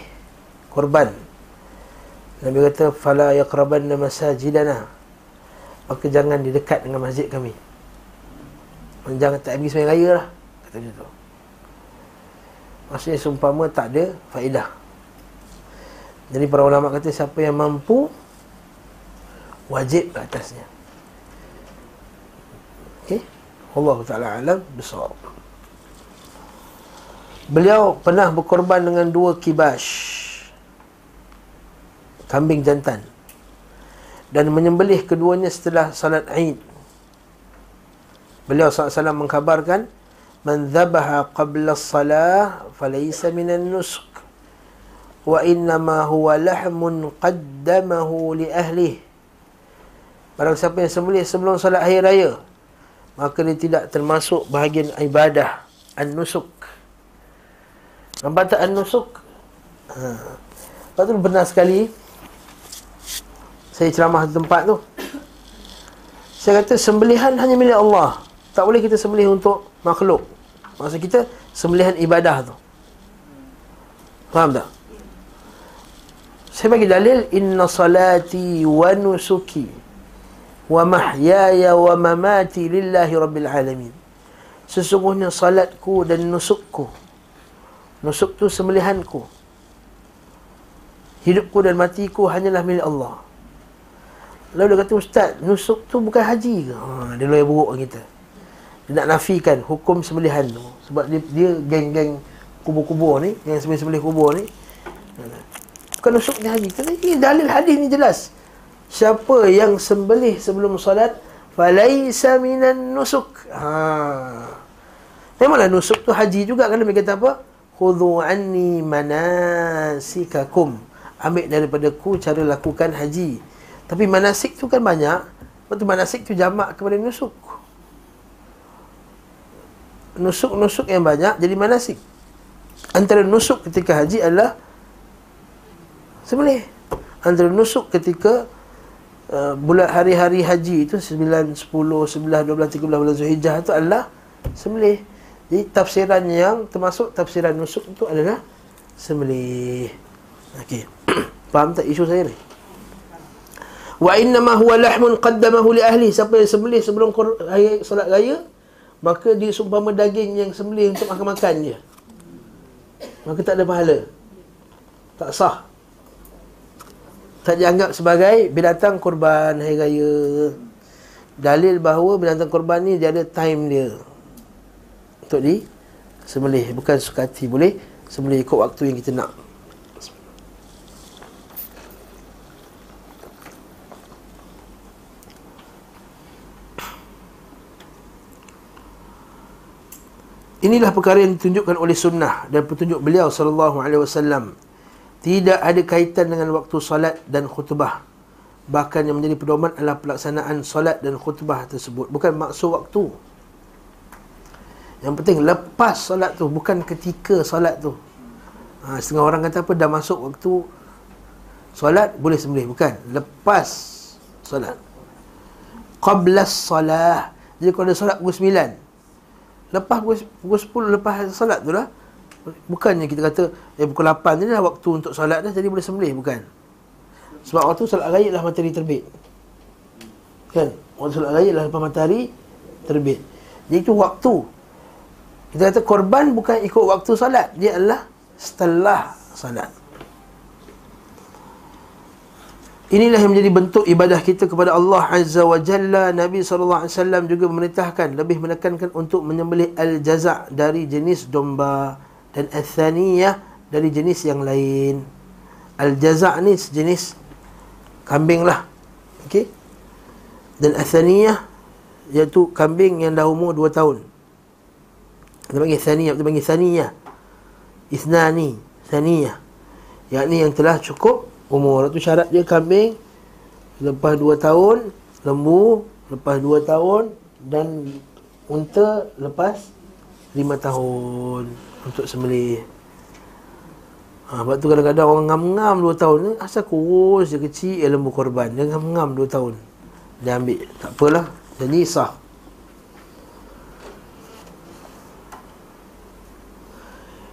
korban, Nabi kata fala yaqrabanna masajidana, maka jangan di dekat dengan masjid kami. Jangan tak pergi sembahyang raya lah, kata dia tu. Maksudnya seumpama tak ada faedah. Jadi para ulama kata siapa yang mampu wajib ke atasnya. Okey, Allah Ta'ala alam besar. Beliau pernah berkorban dengan dua kibash, kambing jantan, dan menyembelih keduanya setelah salat Aid. Beliau sallallahu alaihi wasallam mengkhabarkan man dhabaha qabla as-salah falaysa minan nusk wa innama huwa lahmun qaddamahu li ahlih. Barang siapa yang sembelih sebelum salat hari raya, maka dia tidak termasuk bahagian ibadah an-nusuk. Nampak tak an-nusuk? Ha. Lepas tu pernah sekali saya ceramah di tempat tu, Saya kata sembelihan hanya milik Allah. Tak boleh kita sembelih untuk makhluk. Maksud kita sembelihan ibadah tu. Faham tak? Saya bagi dalil, inna salati wa nusuki wa mahyaya wa mamati lillahi rabbil alamin. Sesungguhnya salatku dan nusukku. Nusuk tu sembelihanku. Hidupku dan matiku hanyalah milik Allah. Lalu dia kata, ustaz, nusuk tu bukan haji ke? Ha, dia loya buruk kita. Dia nak nafikan hukum sembelihan tu. Sebab dia, dia geng-geng kubur-kubur ni, yang sembelih-sembelih kubur ni. Bukan nusuk ni haji. Ini dalil hadis ni jelas. Siapa yang sembelih sebelum solat, falaysa minan nusuk. Ha. Memanglah nusuk tu haji juga kan? Dia kata apa? Khudhu anni manasikakum. Ambil daripadaku cara lakukan haji. Tapi manasik tu kan banyak. Lepas tu manasik tu jamak kepada nusuk. Nusuk-nusuk yang banyak jadi manasik. Antara nusuk ketika haji adalah sembelih. Antara nusuk ketika uh, bulan hari-hari haji itu sembilan, sepuluh, sebelas, dua belas, tiga belas bulan Zulhijjah itu adalah sembelih. Jadi tafsiran yang termasuk tafsiran nusuk itu adalah sembelih. Okey. Faham tak isu saya ni? Wa inna ma huwa lahmun qaddamahu li ahli. Siapa yang sembelih sebelum solat raya, maka dia seumpama daging yang sembelih untuk makan-makan je. Maka tak ada pahala. Tak sah. Tak dianggap sebagai binatang korban hari raya. Dalil bahawa binatang korban ni dia ada time dia untuk di sembelih, bukan suka hati boleh sembelih ikut waktu yang kita nak. Inilah perkara yang ditunjukkan oleh sunnah dan petunjuk beliau sallallahu alaihi wasallam. Tidak ada kaitan dengan waktu solat dan khutbah. Bahkan yang menjadi pedoman adalah pelaksanaan solat dan khutbah tersebut, bukan maksud waktu. Yang penting lepas solat tu, bukan ketika solat tu. Ha, setengah orang kata apa, dah masuk waktu solat boleh sembelih, bukan. Lepas solat. Qabla solat. Jadi kalau ada solat pukul sembilan, lepas pukul sepuluh, lepas solat tu lah. Bukannya kita kata eh, pukul lapan ni dah waktu untuk solat dah, jadi boleh sembelih, bukan. Sebab waktu solat raya lah matahari terbit, kan? Waktu solat raya lah lepas matahari terbit. Jadi itu waktu. Kita kata korban bukan ikut waktu solat, dia adalah setelah solat. Inilah yang menjadi bentuk ibadah kita kepada Allah Azza wa Jalla. Nabi sallallahu alaihi wasallam juga memerintahkan, lebih menekankan untuk menyembelih al-jaza' dari jenis domba dan al-thaniyah dari jenis yang lain. Al-jaza' ni sejenis kambing lah, okay? Dan al-thaniyah iaitu kambing yang dah umur dua tahun. Kita panggil thaniyah, kita panggil thaniyah Ithnani, thaniyah, yakni yang telah cukup umur. Itu syarat dia kambing lepas dua tahun, lembu lepas dua tahun, dan unta lepas lima tahun untuk sembelih. Ha, sebab tu kadang-kadang orang ngam-ngam dua tahun ni, asal kurus je kecil, eh, lembu korban. Dia ngam-ngam dua tahun, dia ambil, tak apalah, jadi sah.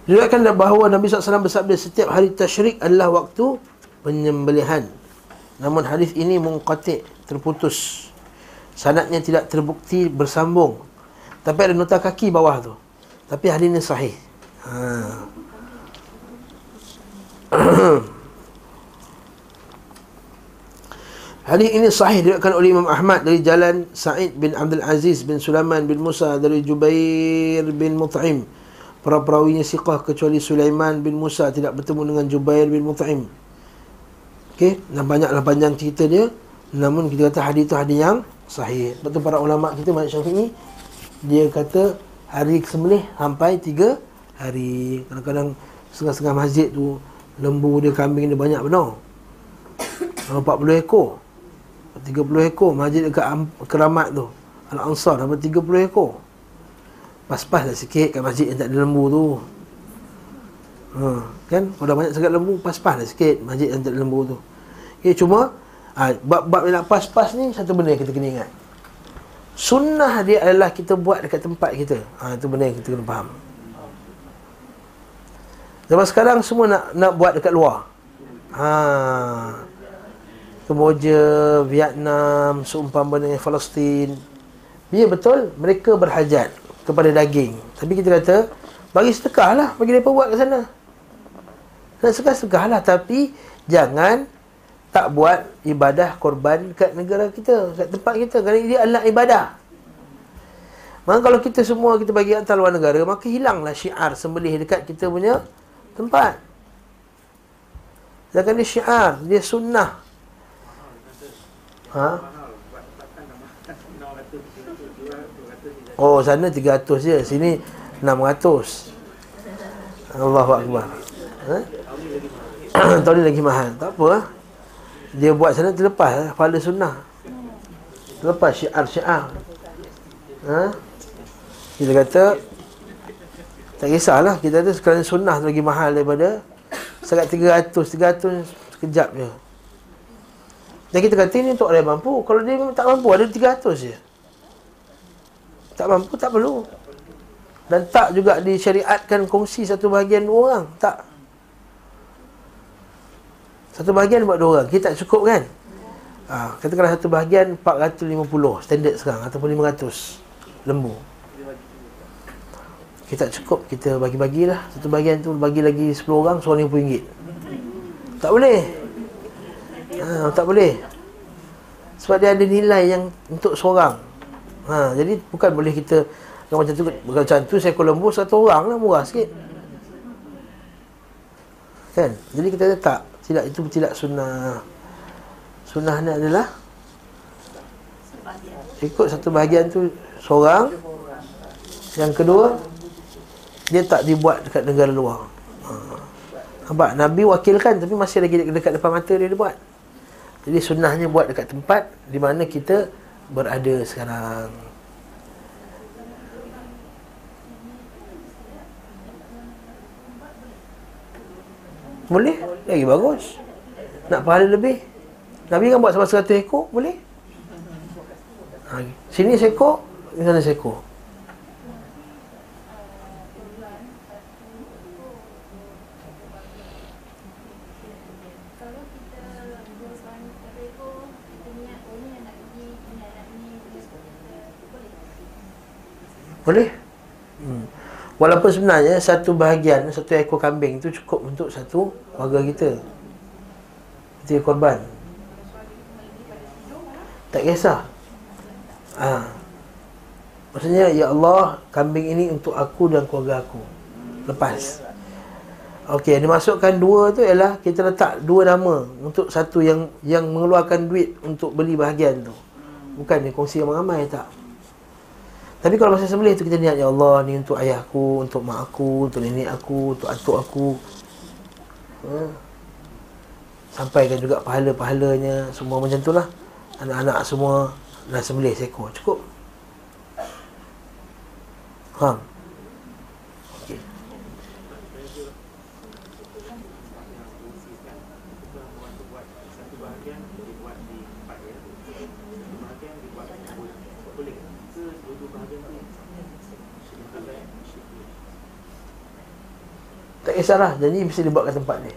Diriwayatkan bahawa Nabi sallallahu alaihi wasallam bersabda, setiap hari tasyrik adalah waktu penyembelihan. Namun hadis ini munqati', terputus. Sanadnya tidak terbukti bersambung. Tapi ada nota kaki bawah tu. Tapi hadis ini sahih. Ha. Hadis ini sahih diriwayatkan oleh Imam Ahmad dari jalan Sa'id bin Abdul Aziz bin Sulaiman bin Musa dari Jubair bin Mut'im. Para perawinya siqah kecuali Sulaiman bin Musa, tidak bertemu dengan Jubair bin Mut'im. Okey, dan banyaklah panjang cerita dia, namun kita kata hadis tu hadis yang sahih. Lepas tu para ulama kita mazhab Syafi'i, dia kata hari sembelih sampai tiga hari. Kadang-kadang setengah-setengah masjid tu lembu dia, kambing dia banyak benar, empat puluh ekor, tiga puluh ekor. Masjid dekat Keramat tu, Al-Ansar, sampai tiga puluh ekor. Pas-pas lah sikit kat masjid yang tak ada lembu tu. Ha, kan? Kalau dah banyak sangat lembu, pas-pas lah sikit masjid yang tak ada lembu tu. Okay, cuma ha, bab-bab yang nak pas-pas ni, satu benda yang kita kena ingat. Sunnah dia adalah kita buat dekat tempat kita. Ha, itu benda yang kita kena faham. Sebab sekarang semua nak nak buat dekat luar. Ha, Kemboja, Vietnam, seumpamanya Palestin. Dia betul, mereka berhajat kepada daging. Tapi kita kata, bagi sedekah lah, bagi mereka buat kat sana. Nak sedekah-sedekah lah, tapi jangan tak buat ibadah korban kat negara kita, kat tempat kita. Kerana dia adalah ibadah. Maka kalau kita semua kita bagi hantar luar negara, maka hilanglah syiar sembelih dekat kita punya tempat. Sedangkan dia syiar, dia sunnah. Ha? Oh, sana tiga ratus je, sini enam ratus. Allahu Akbar. Ha? Tahun ni lagi mahal. Tak apa lah. Dia buat sana terlepas lah, pahala sunnah. Terlepas syiar-syiar. Ha? Kita kata tak kisahlah. Kita kata sekarang sunnah lagi mahal daripada sekat tiga ratus. tiga ratus sekejap je. Dan kita kata ini untuk orang yang mampu. Kalau dia tak mampu, ada tiga ratus je. Tak mampu, tak perlu. Dan tak juga disyariatkan kongsi satu bahagian dua orang. Tak. Satu bahagian buat dua orang, kita tak cukup kan? Ha, katakanlah satu bahagian empat ratus lima puluh standard sekarang, ataupun lima ratus lembu. Kita tak cukup, kita bagi-bagilah. Satu bahagian tu bagi lagi sepuluh orang, seorang RM lima puluh. Tak boleh. Ha, tak boleh. Sebab dia ada nilai yang untuk seorang. Ha, jadi bukan boleh kita macam tu, bukan macam tu saya kolombo satu orang lah, murah sikit. Kan? Jadi kita tak. Tidak, itu tidak sunnah. Sunnah ni adalah ikut satu bahagian tu seorang. Yang kedua, dia tak dibuat dekat negara luar. Ha. Nampak? Nabi wakilkan tapi masih lagi dekat depan mata dia, dia buat. Jadi sunnahnya buat dekat tempat di mana kita berada sekarang. Boleh? Lagi bagus. Nak pahala lebih. Nabi kan buat sampai seratus ekor. Boleh? Ha, sini seekor, di sana seekor. Boleh? Hmm. Walaupun sebenarnya satu bahagian, satu ekor kambing tu cukup untuk satu warga kita. Kita korban. Tak kisah. Ha. Maksudnya, ya Allah, kambing ini untuk aku dan keluarga aku. Lepas. Okey, dimasukkan dua tu ialah kita letak dua nama untuk satu yang yang mengeluarkan duit untuk beli bahagian tu. Bukan dia kongsi ramai-ramai, tak. Tapi kalau masa sembelih tu kita niat, ya Allah, ni untuk ayah aku, untuk mak aku, untuk nenek aku, untuk atuk aku. Ha. Sampaikan juga pahala-pahalanya, semua macam tu lah. Anak-anak semua dah sembelih seekor, cukup. Faham? Okey. Tak kisahlah, janji mesti dibuat kat tempat ni.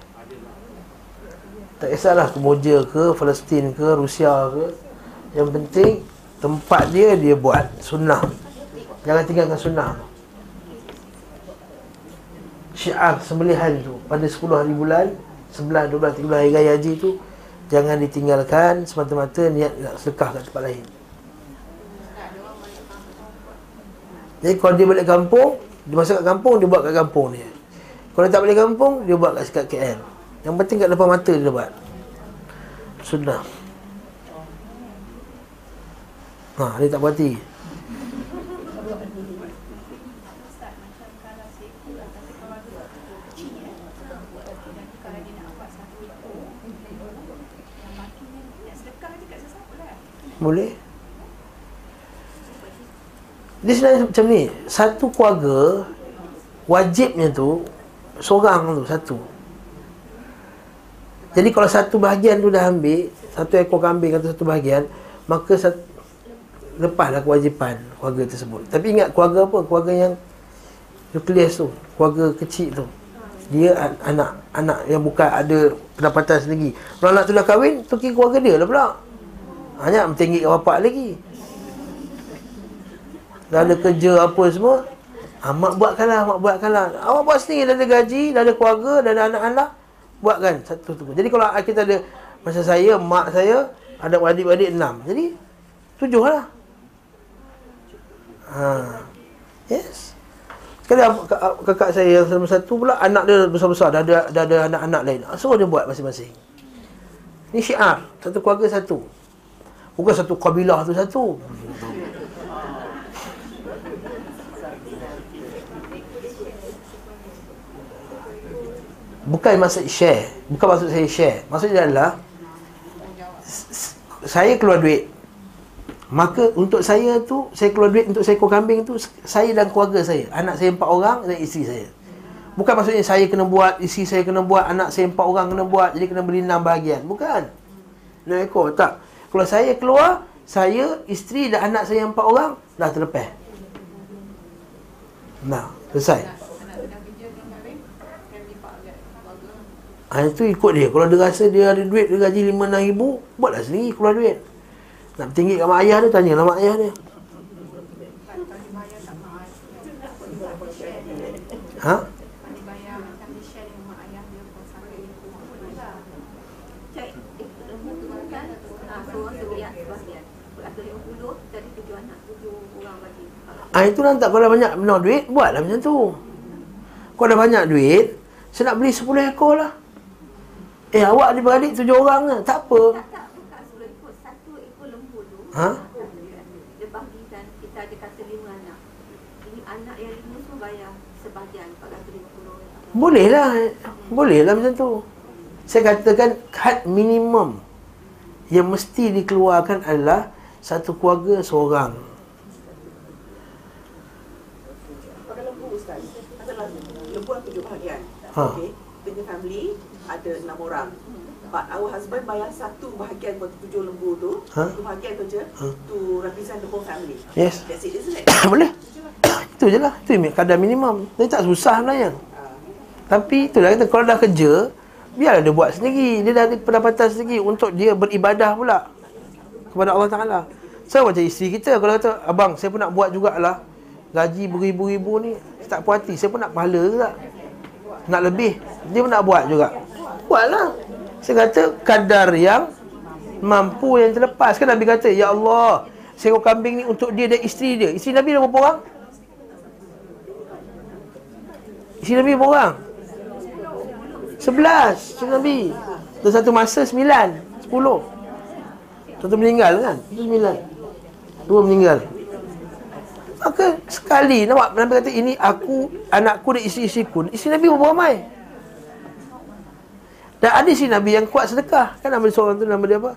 Tak kisahlah Kemboja ke, Palestin ke, Rusia ke. Yang penting tempat dia, dia buat sunnah. Jangan tinggalkan sunnah. Syiar sembelihan tu pada sepuluh hari bulan, sebelas, dua belas, tiga belas hari raya haji tu jangan ditinggalkan semata-mata niat nak sedekah kat tempat lain. Jadi kalau dia balik kampung, dia masuk kat kampung, dia buat kat kampung dia. Kalau tak balik kampung, dia buat kat sekat K L. Yang penting kat depan mata dia buat. Sunnah. Ha, dia tak berhati. Boleh? Dia sebenarnya macam ni. Satu keluarga, wajibnya tu seorang tu, satu. Jadi kalau satu bahagian tu dah ambil, satu ekor kambing atau satu bahagian, maka satu, lepaslah kewajipan keluarga tersebut. Tapi ingat keluarga apa? Keluarga yang nucleus tu, keluarga kecil tu. Dia anak, anak yang bukan ada pendapatan sendiri. Kalau anak tu dah kahwin, tu kira keluarga dia lah pula. Hanya mentinggi ke bapak lagi. Dah ada kerja apa semua, amak buatkanlah, amak buatkanlah. Awak buat sendiri, dah ada gaji, dah ada keluarga, dah ada anak-anak, buatkan satu tu. Jadi kalau kita ada, masa saya, mak saya ada adik-adik enam, jadi tujuh lah. Ha. Yes. Sekali kakak saya yang nombor satu pula, anak dia besar-besar, dah ada, dah ada anak-anak lain. So dia buat masing-masing. Ni syiar, satu keluarga satu. Bukan satu kabilah tu satu. Bukan maksud share. Bukan maksud saya share. Maksudnya adalah saya keluar duit, maka untuk saya tu, saya keluar duit untuk saya ekor kambing tu, saya dan keluarga saya, anak saya empat orang dan isteri saya. Bukan maksudnya saya kena buat, isteri saya kena buat, anak saya empat orang kena buat, jadi kena beli enam bahagian. Bukan enam ekor, tak. Kalau saya keluar, saya, isteri dan anak saya empat orang, dah terlepas. Nah, selesai. Ha, itu ikut dia. Kalau dia rasa dia ada duit, dia gaji lima enam ribu, buatlah sendiri keluar duit. Nak tinggi kat mak ayah dia, tanyalah mak ayah dia. Ha? Ha, itu nanti kalau banyak benar duit, buatlah macam tu. Kalau ada banyak duit, saya nak beli sepuluh ekor lah. Eh, awak adik-beradik tujuh orang lah. Tak apa. Tak, tak. Bukan sepuluh ekor. Satu ekor lembu tu. Ha? Dia bahagikan. Kita ada kata lima anak. Ini anak yang lima tu bayar sebahagian empat ratus lima puluh. Boleh lah. Boleh lah macam tu. Saya katakan kad minimum yang mesti dikeluarkan adalah satu keluarga seorang. Pada lembu, Ustaz. Adalah lembu yang tujuh bahagian. Ha. Okay. Dengan family ada enam orang. But our husband bayar satu bahagian buat tujuh lembu tu. Huh? Satu bahagian tu je. Huh? To represent the whole family. Yes. That's it, isn't it? Boleh. Itu je lah. Itu kadar minimum. Dia tak susah sebenarnya. Uh. Tapi itulah kata, kalau dah kerja, biarlah dia buat sendiri. Dia dah ada pendapatan sendiri untuk dia beribadah pula kepada Allah Ta'ala. So macam isteri kita, kalau kata, abang, saya pun nak buat jugalah. Gaji beribu-ribu ni, tak puas hati. Saya pun nak pahala juga. Nak lebih. Dia pun nak buat juga. Buatlah. Saya kata kadar yang mampu yang terlepas. Kan Nabi kata, ya Allah, seekor kambing ni untuk dia dan isteri dia. Isteri Nabi ada berapa orang? Isteri Nabi berapa orang? Sebelas. Isteri Nabi. Dan satu masa sembilan. Sepuluh. Satu meninggal kan? Satu sembilan. Dua meninggal. Maka sekali, nampak Nabi kata, ini aku, anakku dan isteri-isteriku. Isteri Nabi berapa ramai? Dan ada si Nabi yang kuat sedekah. Kan nama seorang tu, nama dia apa?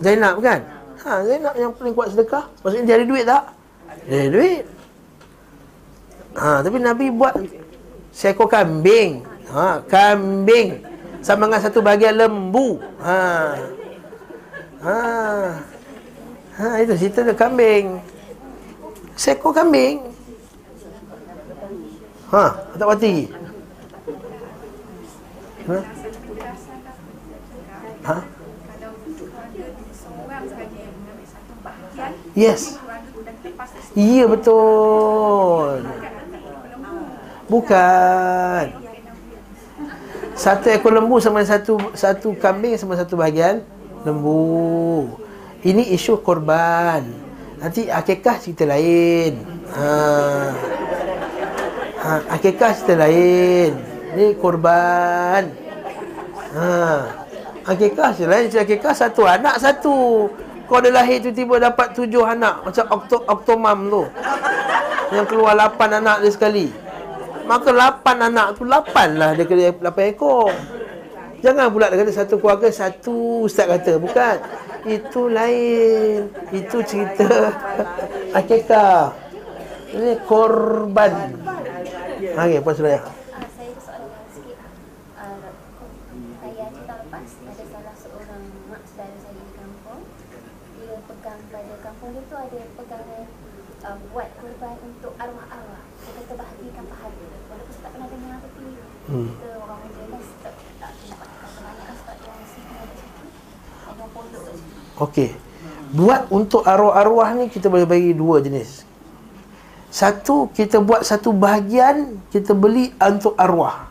Zainab kan? Ha, Zainab yang paling kuat sedekah. Maksudnya dia ada duit tak? Dia ada duit. Ha, tapi Nabi buat seekor kambing. Ha, kambing. Sama dengan satu bahagian lembu. Ha. Ha. Ha, itu cerita dia kambing. Seekor kambing. Ha, tak pati. Huh? Ha? Yes. Ya, betul. Bukan. Satu ekor lembu sama satu satu kambing sama satu bahagian lembu. Ini isu korban. Nanti akikah cerita lain. Ha. Ha, akikah cerita lain. Ni korban. Ha. Akikah selain akikah satu anak satu. Kau dah lahir tiba-tiba dapat tujuh anak macam okto oktomam tu. Yang keluar lapan anak dia sekali. Maka lapan anak tu lapan lah dia kena lapan ekor. Jangan pula dia kata satu keluarga satu ustaz kata bukan. Itu lain. Itu cerita akikah. Ini korban. Okey, puan Suraya. dia pegang pada kampung dia tu ada pegangan uh, buat korban untuk arwah-arwah. Dia kata bahagikan pahala. Walaupun saya tak pernah dengar tapi hmm. kita orang Malaysia lah tak dapatkan banyak ustaz yang sini ada situ. Ada pondok kat situ. Okey. Buat untuk arwah-arwah ni kita boleh bagi dua jenis. Satu, kita buat satu bahagian, kita beli untuk arwah.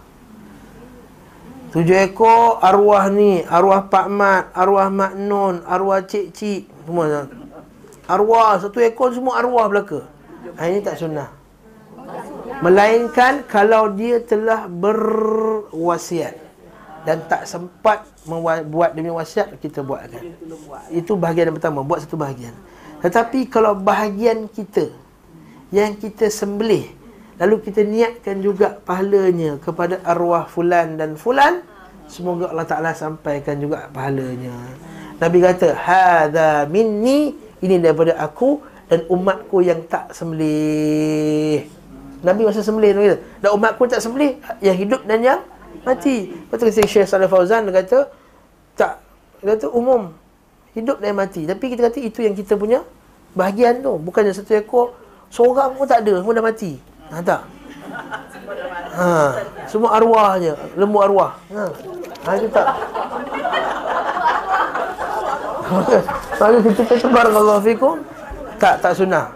Tujuh ekor arwah ni, arwah Pak Mat, arwah Mak Nun, arwah Cik Cik, semua. Arwah, satu ekor semua arwah belaka. Ha, ini tak sunnah. Melainkan kalau dia telah berwasiat dan tak sempat buat demi wasiat, kita buatkan. Itu bahagian yang pertama, buat satu bahagian. Tetapi kalau bahagian kita yang kita sembelih, lalu kita niatkan juga pahalanya kepada arwah fulan dan fulan, semoga Allah Ta'ala sampaikan juga pahalanya. Nabi kata, hadza minni, ini daripada aku dan umatku yang tak sembelih. Nabi masa sembelih, Nabi kata, dan umatku tak sembelih, yang hidup dan yang mati. Lepas tu Syekh Saleh Fauzan kata, tak, dia kata umum, hidup dan mati. Tapi kita kata itu yang kita punya bahagian tu, bukannya satu ekor seorang pun tak ada, semua dah mati. Ha, tak? Ha, semua arwah je, lembu arwah. Ha, ha itu tak. Lalu kita kata, barakallahu fikum, tak, tak sunnah.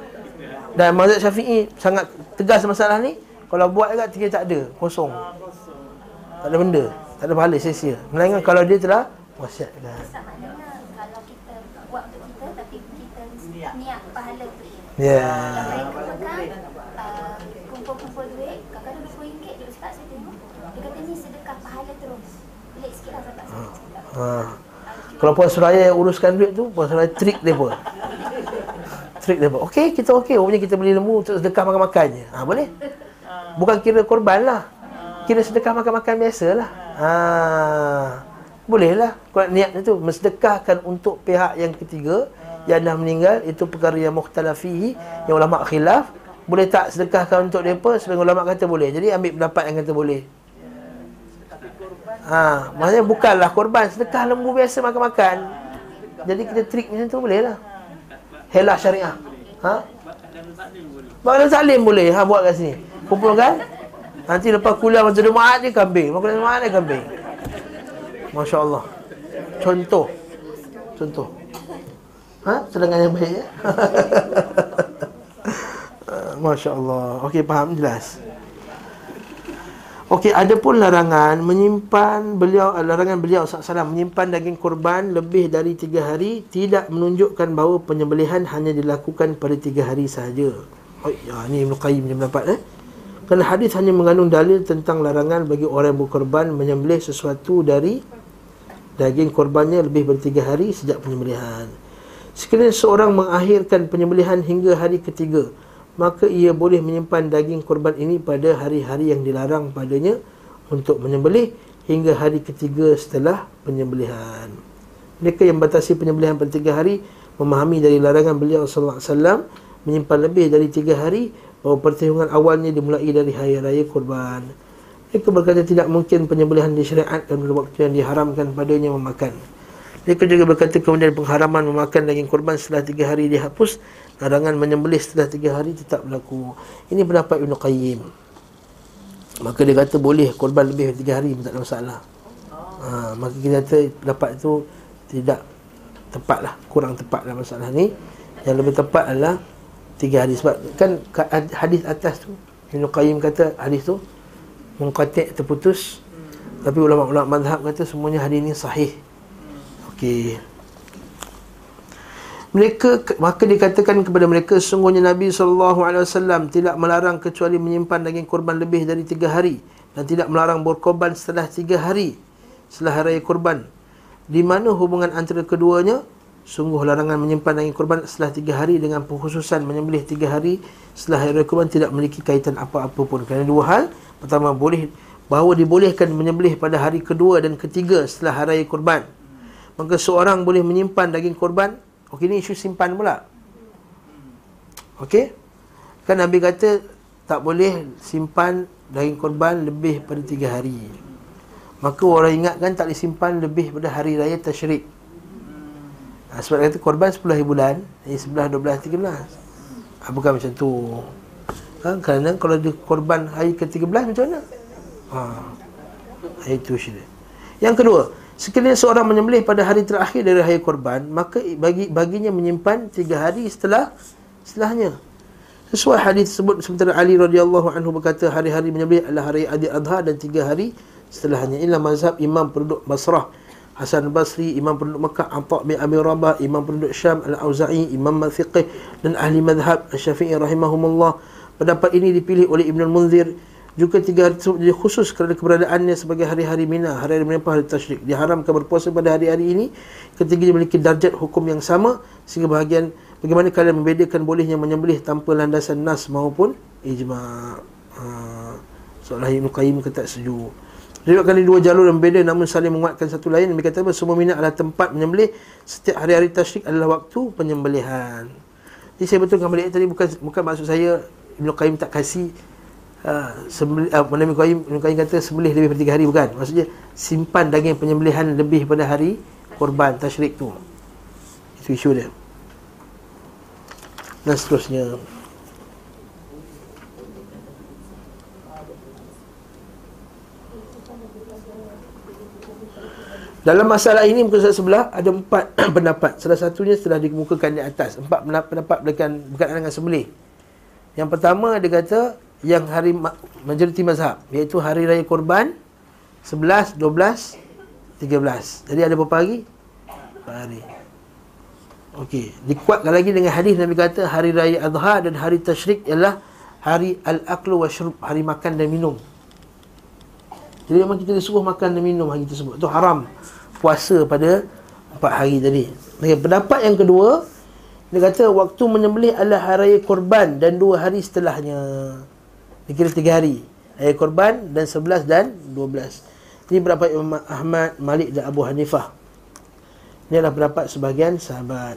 Dan mazhab Syafi'i sangat tegas masalah ni. Kalau buat dekat, dia tak ada, kosong. Tak ada benda, tak ada pahala, sia-sia. Melainkan kalau dia telah wasiat. Kalau kita buat untuk kita, tapi kita niat pahala tu. Ya. Saya kemudian kumpul-kumpul duit, kadang-kadang dua puluh ringgit dia ustaz saya tengok. Dia kata ni sedekah pahala terus. Pelik sikit lah saya tak cakap. Ha. Kalau puan Suraya yang uruskan duit tu, puan Suraya trik dia pun. Trik dia pun. Okey, kita okey. Maksudnya kita beli lembu untuk sedekah makan-makannya. Ha, boleh. Bukan kira korban lah. Kira sedekah makan-makan biasalah. Ha. Boleh lah. Kalau niatnya tu, mensedekahkan untuk pihak yang ketiga yang dah meninggal, itu perkara yang mukhtalafihi, yang ulama' khilaf. Boleh tak sedekahkan untuk mereka? Sebagian ulama' kata boleh. Jadi ambil pendapat yang kata boleh. Ha, maksudnya bukanlah korban, sedekah lembu biasa makan-makan. Jadi kita trik macam tu boleh lah. Helah syariah. Ha? Bakal salim boleh. Ha, buat kat sini, kumpulkan. Nanti lepas kuliah Zadul Ma'ad ni kambing, lepas kuliah Zadul Ma'ad ni kambing. Masya Allah. Contoh Contoh Ha? Sedangkan yang baik ya? Masya Allah. Okey, faham jelas. Okey, ada pun larangan menyimpan beliau, larangan beliau sallallahu alaihi wasallam menyimpan daging korban lebih dari tiga hari, tidak menunjukkan bahawa penyembelihan hanya dilakukan pada tiga hari sahaja. Oh, ya, ini Ibn Qayyim punya pendapat eh? Kerana hadis hanya mengandung dalil tentang larangan bagi orang yang berkorban menyembelih sesuatu dari daging korbannya lebih dari tiga hari sejak penyembelihan. Sekiranya seorang mengakhirkan penyembelihan hingga hari ketiga, maka ia boleh menyimpan daging korban ini pada hari-hari yang dilarang padanya untuk menyembelih hingga hari ketiga setelah penyembelihan. Mereka yang batasi penyembelihan pada tiga hari memahami dari larangan beliau sallallahu alaihi wasallam menyimpan lebih dari tiga hari bahawa perhitungan awalnya dimulai dari hari raya korban. Mereka berkata tidak mungkin penyembelihan disyariatkan pada waktu yang diharamkan padanya memakan. Mereka juga berkata kemudian pengharaman memakan daging korban setelah tiga hari dihapus, larangan menyembelih setelah tiga hari tetap berlaku. Ini pendapat Ibn Qayyim. Maka dia kata boleh korban lebih dari tiga hari, tak ada masalah. Ha, maka kita kata pendapat itu tidak tepat lah, kurang tepat lah masalah ni. Yang lebih tepat adalah tiga hari. Sebab kan hadis atas tu, Ibn Qayyim kata hadis tu munqati', terputus. Tapi ulama-ulama mazhab kata semuanya hadis ni sahih. Okay. Mereka, maka dikatakan kepada mereka, sungguhnya Nabi sallallahu alaihi wasallam tidak melarang kecuali menyimpan daging korban lebih dari tiga hari, dan tidak melarang berkorban setelah tiga hari setelah hari raya korban. Di mana hubungan antara keduanya? Sungguh larangan menyimpan daging korban setelah tiga hari dengan pengkhususan menyembelih tiga hari setelah hari raya korban tidak memiliki kaitan apa-apa pun. Kerana dua hal. Pertama, boleh bahawa dibolehkan menyembelih pada hari kedua dan ketiga setelah hari raya korban. Maka seorang boleh menyimpan daging korban. Okey, ni isu simpan pula. Okey, kan Nabi kata tak boleh simpan daging korban lebih pada tiga hari. Maka orang ingatkan tak boleh simpan lebih pada hari raya tasyrik. ha, sebab kata korban sepuluh hari bulan, ini sebelas, dua belas, tiga belas. Ha, bukan macam tu. Ha, kerana kalau dia korban hari ke tiga belas macam mana? Ha, itu syirik. Yang kedua, sekiranya seorang menyembelih pada hari terakhir dari hari korban, maka bagi baginya menyimpan tiga hari setelah setelahnya. Sesuai hadis tersebut, sementara Ali radhiyallahu anhu berkata hari-hari menyembelih adalah hari Adil Adha dan tiga hari setelahnya. Inilah mazhab Imam penduduk Basrah Hasan Basri, Imam penduduk Makkah Atha' bin Abi Rabah, Imam penduduk Syam Al-Awza'i, Imam Al-Thiqih dan ahli mazhab Syafi'i rahimahumullah. Pendapat ini dipilih oleh Ibn al-Munzir. Juga tiga hari tersebut jadi khusus kerana keberadaannya sebagai hari-hari Mina, hari-hari melepas hari Tashrik. Diharamkan berpuasa pada hari-hari ini. Ketiganya memiliki darjat hukum yang sama. Sehingga bahagian bagaimana kalian membedakan bolehnya menyembelih tanpa landasan nas maupun ijma'. Ha, soalah Ibn Qayyim ke tak sejuk. Riwayatkan dua jalur yang berbeza namun saling menguatkan satu lain. Nabi kata semua Mina adalah tempat menyembelih. Setiap hari-hari Tashrik adalah waktu penyembelihan. Jadi saya betulkan balik tadi, bukan bukan maksud saya Ibn Qayyim tak kasih. Ha, sembelih, ha, Ibn Qayyim, Ibn Qayyim kata sembelih lebih daripada tiga hari, bukan. Maksudnya simpan daging penyembelihan lebih pada hari korban Tashrik tu. Itu isu dia. Dan seterusnya. Dalam masalah ini muka surat sebelah ada empat pendapat. Salah satunya setelah dikemukakan di atas. Empat pendapat berkaitan dengan sembelih. Yang pertama dia kata yang hari majoriti mazhab, iaitu hari raya korban sebelas, dua belas, tiga belas. Jadi ada berapa hari? empat hari. Okey, dikuatkan lagi dengan hadis Nabi kata hari raya Adha dan hari Tashrik ialah hari al-aklu wa syurb, hari makan dan minum. Jadi memang kita disuruh makan dan minum hari tersebut. Itu haram puasa pada empat hari tadi. Okey, pendapat yang kedua dia kata waktu menyembelih adalah hari raya korban dan dua hari setelahnya. Dia kira tiga hari hari korban dan sebelas dan dua belas. Ini pendapat Imam Ahmad, Malik dan Abu Hanifah. Ini adalah pendapat sebahagian sahabat.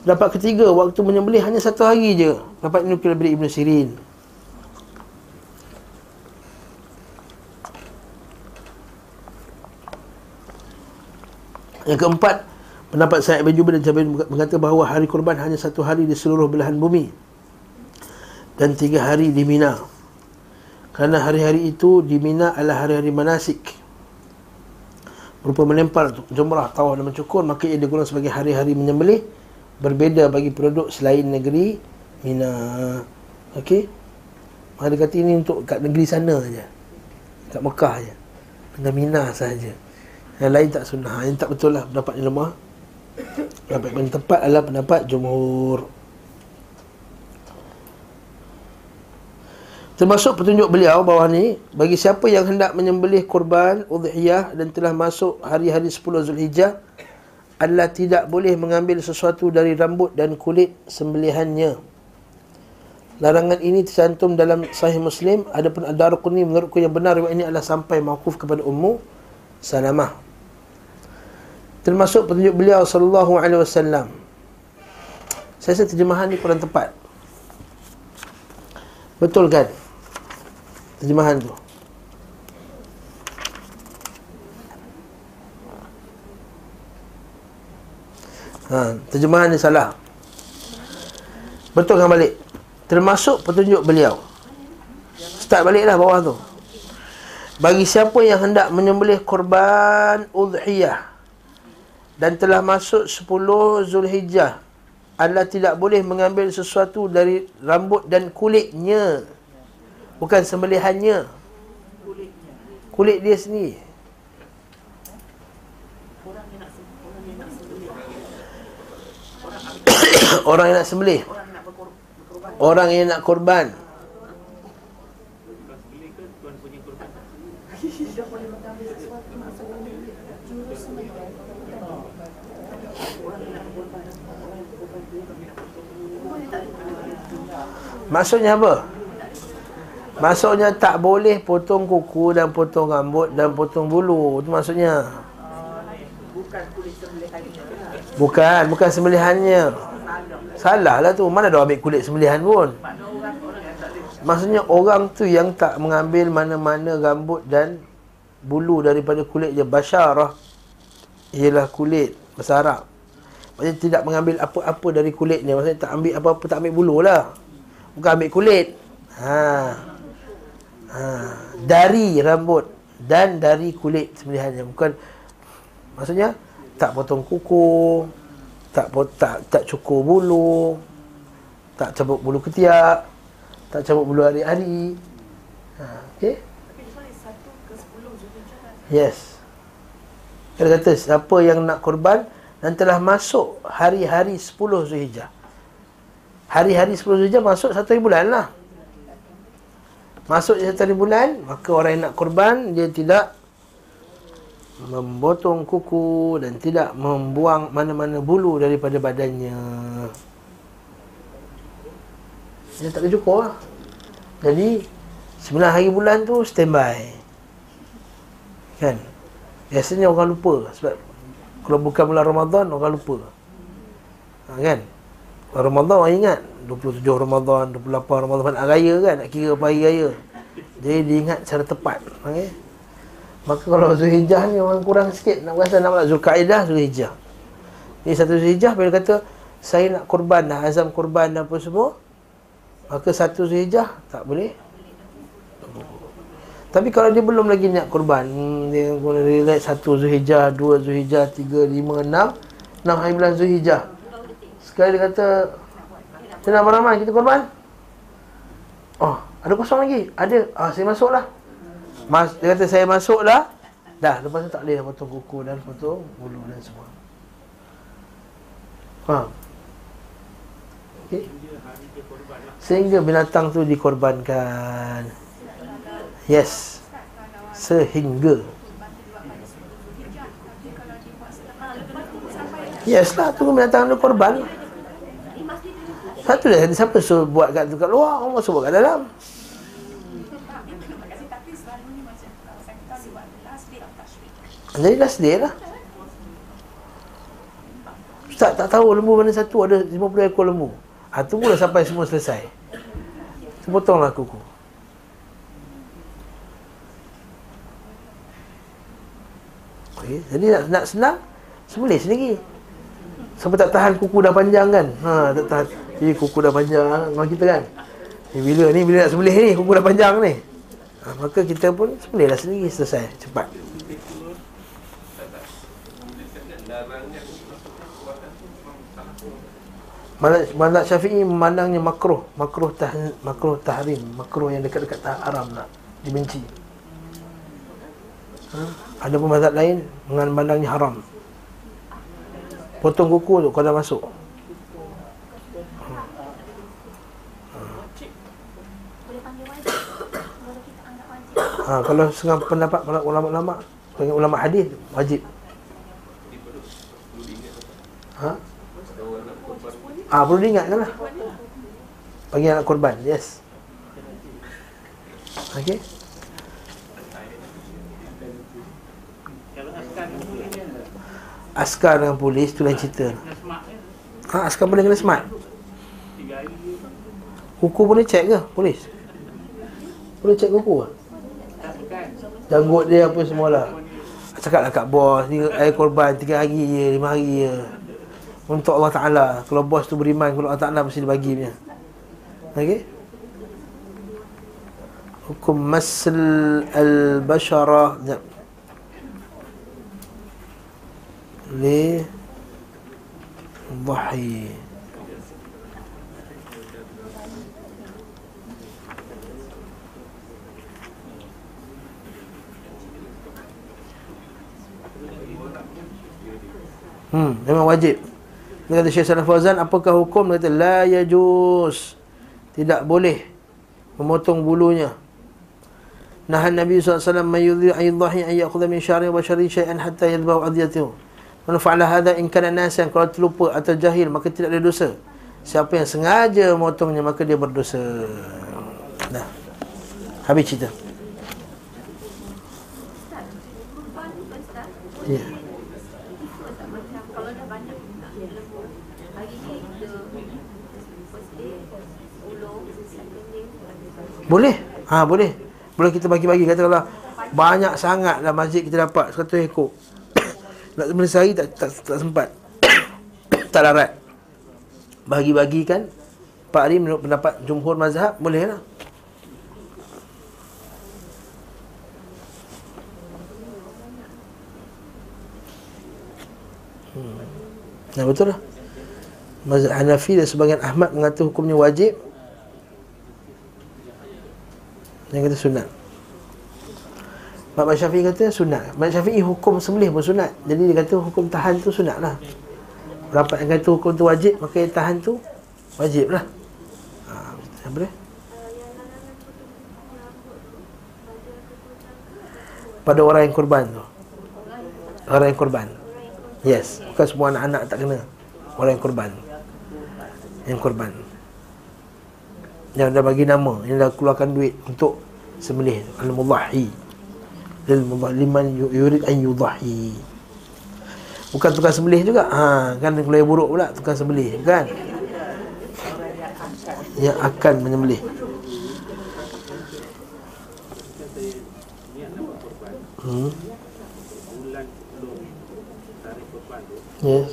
Pendapat ketiga, waktu menyembelih hanya satu hari je. Pendapat ini nukil daripada Ibn Sirin. Yang keempat, pendapat Syed bin Jubin dan Jubair mengatakan bahawa hari korban hanya satu hari di seluruh belahan bumi dan tiga hari di Mina. Kerana hari-hari itu di Mina adalah hari-hari manasik berupa melempar jumrah, tawaf dan mencukur, maka ia digolong sebagai hari-hari menyembelih berbeza bagi penduduk selain negeri Mina. Okey, maka dia kata ini untuk kat negeri sana saja, kat Mekah saja, dan Mina saja. Yang lain tak sunnah, yang tak betul lah, pendapat yang lemah. Pendapat yang tepat adalah pendapat jumhur. Termasuk petunjuk beliau bawah ni, bagi siapa yang hendak menyembelih korban Udhiyah dan telah masuk hari-hari sepuluh Zulhijjah adalah tidak boleh mengambil sesuatu dari rambut dan kulit sembelihannya. Larangan ini tercantum dalam Sahih Muslim. Adapun Ad-Darqutni menurutku yang benar riwayat ini adalah sampai mauquf kepada Ummu Salamah. Termasuk petunjuk beliau sallallahu alaihi wasallam. Saya rasa terjemahan ni kurang tepat. Betul kan? Terjemahan tu. Ha, terjemahan ni salah. Betulkan balik. Termasuk petunjuk beliau. Start baliklah bawah tu. Bagi siapa yang hendak menyembelih korban Udhiyah dan telah masuk sepuluh Zulhijjah adalah tidak boleh mengambil sesuatu dari rambut dan kulitnya. Bukan sembelihannya, kulit dia sendiri. Orang yang nak sembelih, orang yang nak korban, maksudnya apa? Maksudnya tak boleh potong kuku dan potong rambut dan potong bulu. Itu maksudnya. Bukan kulit sembelihannya. Bukan, bukan sembelihannya. Salah lah tu. Mana dah ambil kulit sembelihan pun. Maksudnya orang tu yang tak mengambil mana-mana rambut dan bulu daripada kulit je. Basyarah ialah kulit, bahasa Arab. Maksudnya tidak mengambil apa-apa dari kulitnya. Maksudnya tak ambil apa-apa, tak ambil bulu lah. Bukan ambil kulit. Ha. Ha. Dari rambut dan dari kulit sembelihannya. Bukan, maksudnya tak potong kuku, tak tak tak cukur bulu, tak cabut bulu ketiak, tak cabut bulu hari-hari. Ha, okey. Yes. Dia kata siapa yang nak korban dan telah masuk hari-hari sepuluh Zulhijjah. Hari-hari sepuluh Zulhijjah masuk satu hari bulan lah. Masuk satu hari bulan, maka orang yang nak korban dia tidak memotong kuku dan tidak membuang mana-mana bulu daripada badannya. Dia tak cukup lah. Jadi sembilan hari bulan tu standby. Kan? Biasanya orang lupa. Sebab kalau bukan bulan Ramadan, orang lupa. Ha, kan? Bulan Ramadan orang ingat dua puluh tujuh Ramadan, dua puluh lapan Ramadan, nak raya kan, nak kira pagi raya. Jadi diingat secara tepat. Okay? Maka kalau Zulhijjah ni orang kurang sikit. Nak berasa nama Zulkaidah, Zulhijjah. Jadi satu Zulhijjah bila kata saya nak korban dah, azam korban dan apa semua, maka satu Zulhijjah tak boleh. Tapi kalau dia belum lagi nak korban, dia boleh relax satu Zulhijjah, dua Zulhijjah, tiga, lima, enam, enam hari bulan Zulhijjah. Sekali dia kata kita nak beramai, kita korban. Oh, ada kosong lagi? Ada, ah, saya masuklah. Mas, dia kata saya masuklah. Dah, lepas tu tak boleh potong kuku dan potong bulu dan semua. Faham? Okay. Sehingga binatang tu dikorbankan. Yes. Sehingga. Yes lah, tu binatang tu korban. Satu dah, siapa suruh buat kat, kat luar, orang suruh buat kat dalam. Jadi last day lah. Ustaz tak tahu lembu mana satu, ada lima puluh ekor lembu. Ha, tunggulah sampai semua selesai. Potonglah kuku. Okay, jadi nak, nak senang, sembelih sendiri. Sampai tak tahan kuku dah panjang kan. Ha, tak tahan. Eh, kuku dah panjang. Memang kita kan. Eh, bila ni, bila nak sembelih ni, kuku dah panjang ni. Ha, maka kita pun sembelihlah sendiri, selesai. Cepat. Mazhab Syafi'i memandangnya makruh, makruh tah, makruh tahrim, makruh yang dekat-dekat haram lah, dibenci. Ha? Ada pun mazhab lain memandangnya haram. Potong kuku tu kalau dah masuk. Ha. Ha. Ha, kalau setengah pendapat para ulama-ulama, ulama hadis wajib. Ha? Ah, ha, perlu diingatkan lah bagi anak korban, yes. Okey. Askar dengan polis tu lain cerita. Ha, askar boleh kena smart. Kuku boleh cek ke polis? Boleh cek kuku ke? Janggut dia apa semualah. Cakaplah kat bos ni air korban tiga hari je, lima hari je. Untuk Allah Ta'ala. Kalau bos tu beriman kalau Allah Ta'ala mesti dibagi punya. Okey. Hukum masl al-bashara li dhahi. Hmm, memang wajib. Dia kata Syed Saleh Fauzan, apakah hukum? Dia kata la yajuz, tidak boleh memotong bulunya. Nahan Nabi sallallahu alaihi wasallam mayudhi aydhahi ayyakudha min syari wa syari syai'an hatta yadbahu adhiyatihu. Man fa'ala hadha in kana nasian, kalau terlupa atau jahil maka tidak ada dosa. Siapa yang sengaja memotongnya maka dia berdosa. Dah. Habis cerita. Ya. Yeah. Boleh? Ha, boleh. Boleh kita bagi-bagi. Katakanlah banyak sangat lah masjid kita dapat seratus ekor. Nak sembelih sehari tak, tak, tak sempat. talarat, bagi-bagikan empat hari menurut pendapat jumhur mazhab, bolehlah. Hmm. Nah, betul lah. Mazhab Hanafi dan sebahagian Ahmad mengatakan hukumnya wajib. Yang kata sunat. Mazhab Syafi'i kata sunat. Mazhab Syafi'i hukum sembelih pun sunat. Jadi dia kata hukum tahan tu sunat lah. Rapat yang kata hukum tu wajib, maka yang tahan tu wajib lah. Ha, apa dia? Pada orang yang korban tu. Orang yang korban. Yes, bukan semua anak-anak tak kena. Orang yang korban. Yang korban. Yang dah bagi nama, yang dah keluarkan duit untuk sembelih. Al-mudhahi. Liman yurid an yudhahi. Bukan tukang sembelih juga. Ha, kan kalau yang buruk pula tukang sembelih, bukan. Yang akan menyembelih. Hmm. Yes.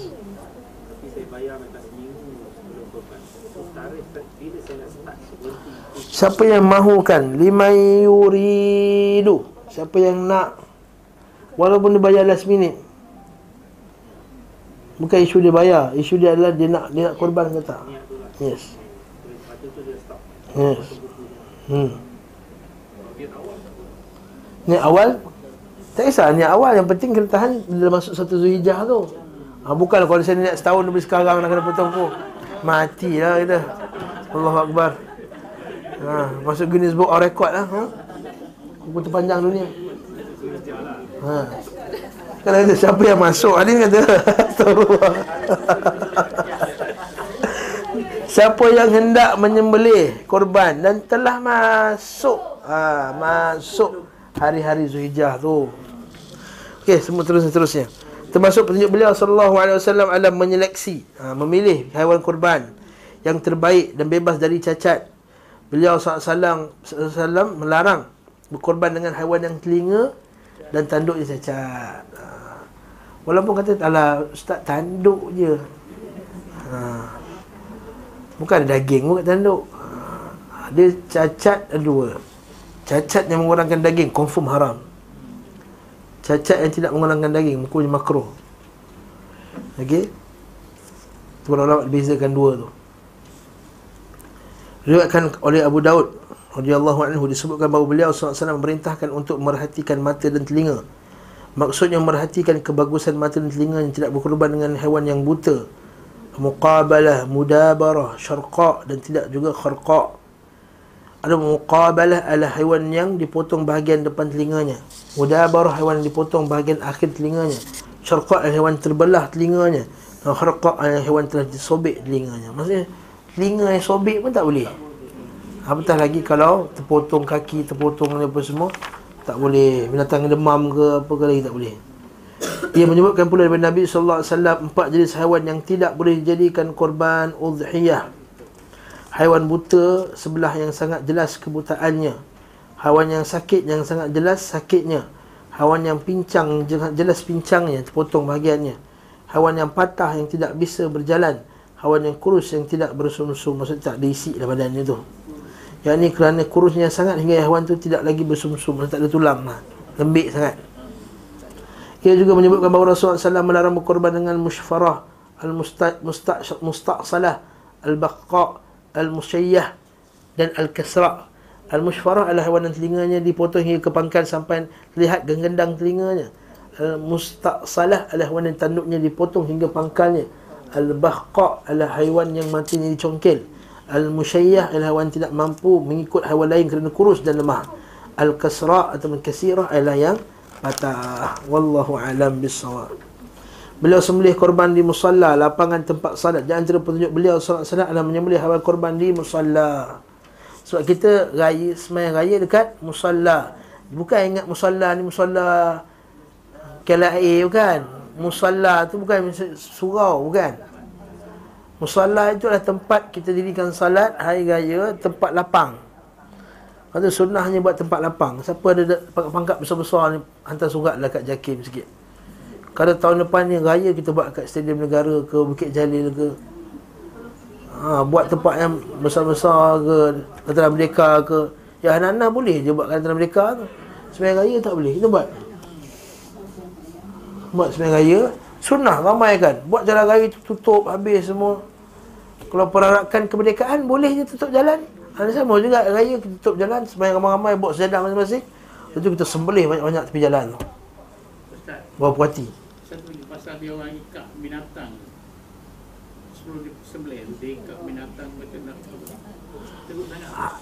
Siapa yang mahukan, liman yuridu, siapa yang nak, walaupun dia bayar last minute. Bukan isu dia bayar, isu dia adalah dia nak, dia nak korban ke tak. Yes. Yes. Hmm. Niat awal tak kisah, niat awal yang penting kena tahan bila masuk satu Zulhijjah tu. Ha, bukanlah kalau saya niat setahun daripada sekarang nak kena potong pun, matilah kita. Allahu Akbar. Ha, masuk Guinness Book of Record lah. Ha? Kuku terpanjang dunia. Ha. Kan ada siapa yang masuk? Adin kata, astagfirullah. Siapa yang hendak menyembelih korban dan telah masuk, ha, masuk hari-hari Zulhijjah tu. Okey, semua terus-terusnya. Termasuk petunjuk beliau sallallahu alaihi wasallam adalah menyeleksi, ha, memilih haiwan korban yang terbaik dan bebas dari cacat. Beliau sallallahu alaihi wasallam melarang berkorban dengan haiwan yang telinga dan tanduk je cacat. Ha. Walaupun kata alah ustaz tanduk je. Ha. Bukan daging pun kat tanduk. Ha. Dia cacat ada dua. Cacat yang mengurangkan daging confirm haram. Cacat yang tidak mengurangkan daging hukumnya makruh. Okey. Tu ulama bezakan dua tu. Diriwayatkan oleh Abu Dawud radhiyallahu anhu, disebutkan bahawa beliau sallallahu alaihi wasallam memerintahkan untuk merhatikan mata dan telinga. Maksudnya merhatikan kebagusan mata dan telinga yang tidak berkorban dengan haiwan yang buta. Muqabalah, mudabarah, syarqa dan tidak juga kharqa. Ada muqabalah adalah haiwan yang dipotong bahagian depan telinganya. Mudabarah haiwan yang dipotong bahagian akhir telinganya. Syarqa adalah haiwan terbelah telinganya. Dan kharqa adalah haiwan telah disobek telinganya. Maksudnya telinga yang sobek pun tak boleh. Apatah lagi kalau terpotong kaki, terpotong apa semua, tak boleh. Binatang demam ke apa ke lagi tak boleh. Ia menyebutkan pula daripada Nabi sallallahu alaihi wasallam empat jenis haiwan yang tidak boleh dijadikan korban udhiyah. Haiwan buta sebelah yang sangat jelas kebutaannya. Haiwan yang sakit yang sangat jelas sakitnya. Haiwan yang pincang jelas pincangnya, terpotong bahagiannya. Haiwan yang patah yang tidak bisa berjalan. Haiwan yang kurus yang tidak bersumsum, maksud tak diisi dalam badannya tu. Yang ni kerana kurusnya sangat hingga haiwan tu tidak lagi bersumsum, maksud tak ada tulang lah. Lembik sangat. Ia juga menyebutkan bahawa Rasulullah sallallahu alaihi wasallam melarang berkorban dengan musyfarah, al-mustaq, mustaq, mustaqsalah, al-baqqa, al-musyayyah dan al-kasra'. Al-musyfarah adalah haiwan yang telinganya dipotong hingga ke pangkal sampai terlihat gendang telinganya. Al-mustaqsalah adalah haiwan yang tanduknya dipotong hingga pangkalnya. Al-bahqa adalah haiwan yang matanya dicongkel. Al-musyayyah adalah haiwan tidak mampu mengikut haiwan lain kerana kurus dan lemah. Al-kasra' atau kasirah adalah yang patah. Wallahu alam bissawab. Beliau sembelih korban di musalla, lapangan tempat salat. Di antara petunjuk beliau salat salat adalah menyembelih haiwan korban di musalla. Sebab kita raya, sembahyang raya dekat musalla. Bukan ingat musalla ni musalla K L A, bukan. Musalla tu bukan surau, bukan. Musalla itu adalah tempat kita dirikan salat hari raya, tempat lapang. Lepas tu sunnahnya buat tempat lapang. Siapa ada pangkat besar-besar ni, hantar surat lah kat JAKIM sikit. Kalau tahun depan ni raya kita buat kat Stadium Negara ke, Bukit Jalil ke, ha, buat tempat yang besar-besar ke, Kantara Merdeka ke. Ya, anak-anak boleh je buat Kantara Merdeka tu. Sembahyang raya tak boleh, kita buat. Buat sembahyang raya sunnah, ramai kan. Buat jalan raya tutup habis semua. Kalau perarakan kemerdekaan boleh je tutup jalan. Ada sama juga raya kita tutup jalan, sembahyang ramai-ramai, buat sejadah masing-masing. Lepas tu kita sembelih banyak-banyak tepi jalan tu. Buat puati. Satu ni pasal dia orang ikat binatang. Sebelum disembelih dia ikat binatang macam nak.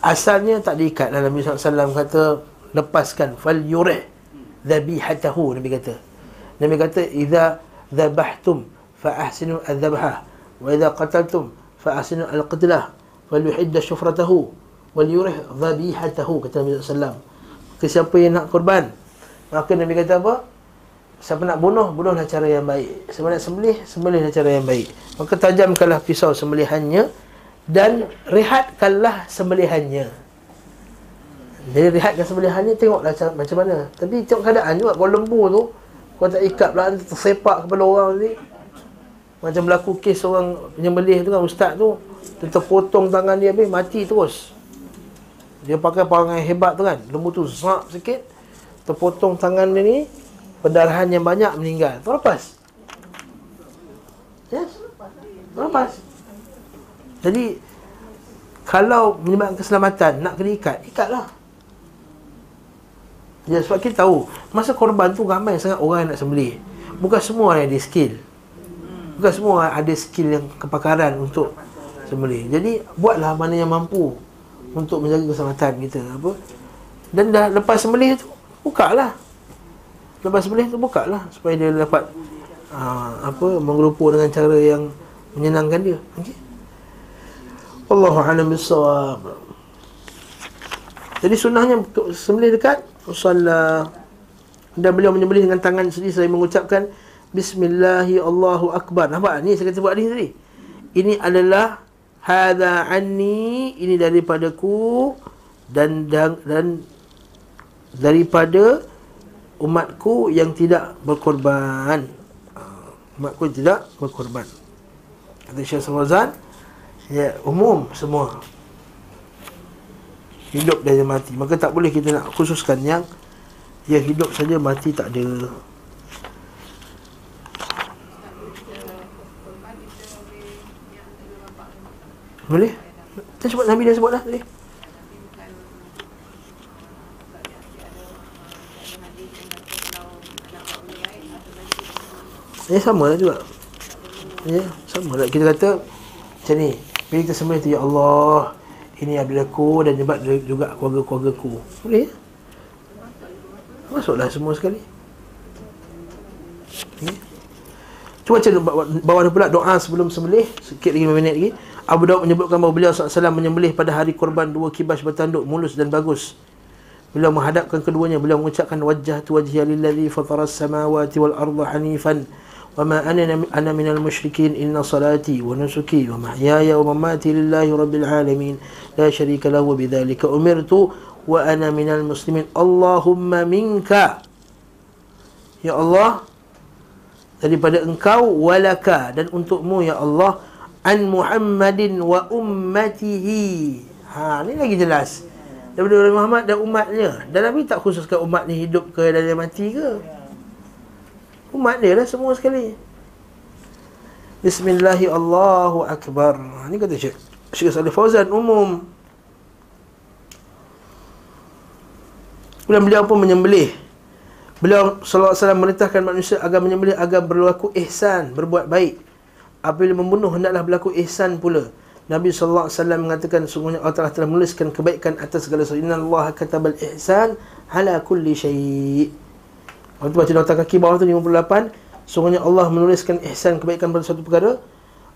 Asalnya tak diikat. Nabi sallallahu alaihi wasallam kata lepaskan fal yurih dhabihatahu. Nabi kata. Nabi kata idza dhabahtum fa ahsinu adh-dhabha wa idza qataltum fa ahsinu al-qatlah wal yuhidda syufratahu wal yurih dhabihatahu. Kata Nabi sallallahu alaihi wasallam. Siapa yang nak korban, maka Nabi kata apa? Siapa nak bunuh, bunuhlah cara yang baik. Siapa nak sembelih, sembelihlah cara yang baik. Maka tajamkanlah pisau sembelihannya dan rehatkanlah sembelihannya. Jadi rehatkan sembelihannya, tengoklah cara, macam mana. Tapi tengok keadaan juga. Kalau lembu tu kau tak ikat pula, nanti tersepak kepala orang ni. Macam berlaku kes orang penyembelih tu kan, ustaz tu terpotong tangan dia habis, mati terus. Dia pakai perangai hebat tu kan, lembu tu zap sikit, terpotong tangan dia ni, pendarahan yang banyak, meninggal. Terlepas. Yes? Terlepas. Jadi kalau menyebabkan keselamatan nak kena ikat, ikatlah. Ya, sebab kita tahu masa korban tu ramai sangat orang yang nak sembelih. Bukan semua orang ada skill. Bukan semua orang ada skill yang kepakaran untuk sembelih. Jadi buatlah mana yang mampu untuk menjaga keselamatan kita, apa. Dan dah lepas sembelih tu bukalah. Lepas sembelih tu buka lah, supaya dia dapat aa, apa, mengelupur dengan cara yang menyenangkan dia. Okey. Wallahu a'lam bissawab. Jadi sunnahnya untuk sembelih dekat musalla. Dan beliau menyembelih dengan tangan sendiri selain mengucapkan bismillahi Allahu akbar. Nampak ni saya kata buat ni tadi. Ini adalah hadza anni, ini daripadaku dan dan, dan daripada umatku yang tidak berkorban. Umatku tidak berkorban. Kata Syed bin Jubin, ya, umum semua. Hidup dan mati. Maka tak boleh kita nak khususkan yang yang hidup saja, mati tak ada. Boleh? Kita sebut Nabi dah sebut dah tadi. Ya, sama lah juga. Ya, sama lah. Kita kata macam ni, bila kita sembelih tu, ya Allah, ini abdilku dan jebat juga keluarga-keluargaku. Boleh ya? Masuklah semua sekali ya. Cuma macam bawah tu pula, doa sebelum sembelih. Sikit lagi, lima minit lagi. Abu Dawud menyebutkan bahawa beliau sallallahu alaihi wasallam menyembelih pada hari korban dua kibas bertanduk, mulus dan bagus. Beliau menghadapkan keduanya, beliau mengucapkan wajjahtu wajhiya lillazi fataras samawati wal arda hanifan وما أنا أنا من المشركين إن صلاتي ونسكي ومحياي ومماتي لله رب العالمين لا شريك له وبذلك أمرت وأنا من المسلمين اللهم منك يا الله daripada engkau, walaka dan untukmu ya Allah, an Muhammadin wa ummatihi. Ha, ni lagi jelas, daripada Muhammad dan umatnya. Dan Nabi tak khususkan umat ni hidup ke dan mati ke. Umat dia lah semua sekali. Bismillahi Allahu Akbar. Ini kata Syekh Syekh Saleh Fauzan, umum. Kemudian beliau pun menyembelih. Beliau sallallahu alaihi wasallam merintahkan manusia agar menyembelih, agar berlaku ihsan, berbuat baik. Apabila membunuh, hendaklah berlaku ihsan pula. Nabi sallallahu alaihi wasallam mengatakan, sungguhnya Allah Ta'ala telah menuliskan kebaikan atas segala sesuatu. Inna Allah katabal ihsan ala kulli syai'. Lepas tu baca nota kaki bawah tu, lima puluh lapan. Sungguhnya Allah menuliskan ihsan, kebaikan pada suatu perkara.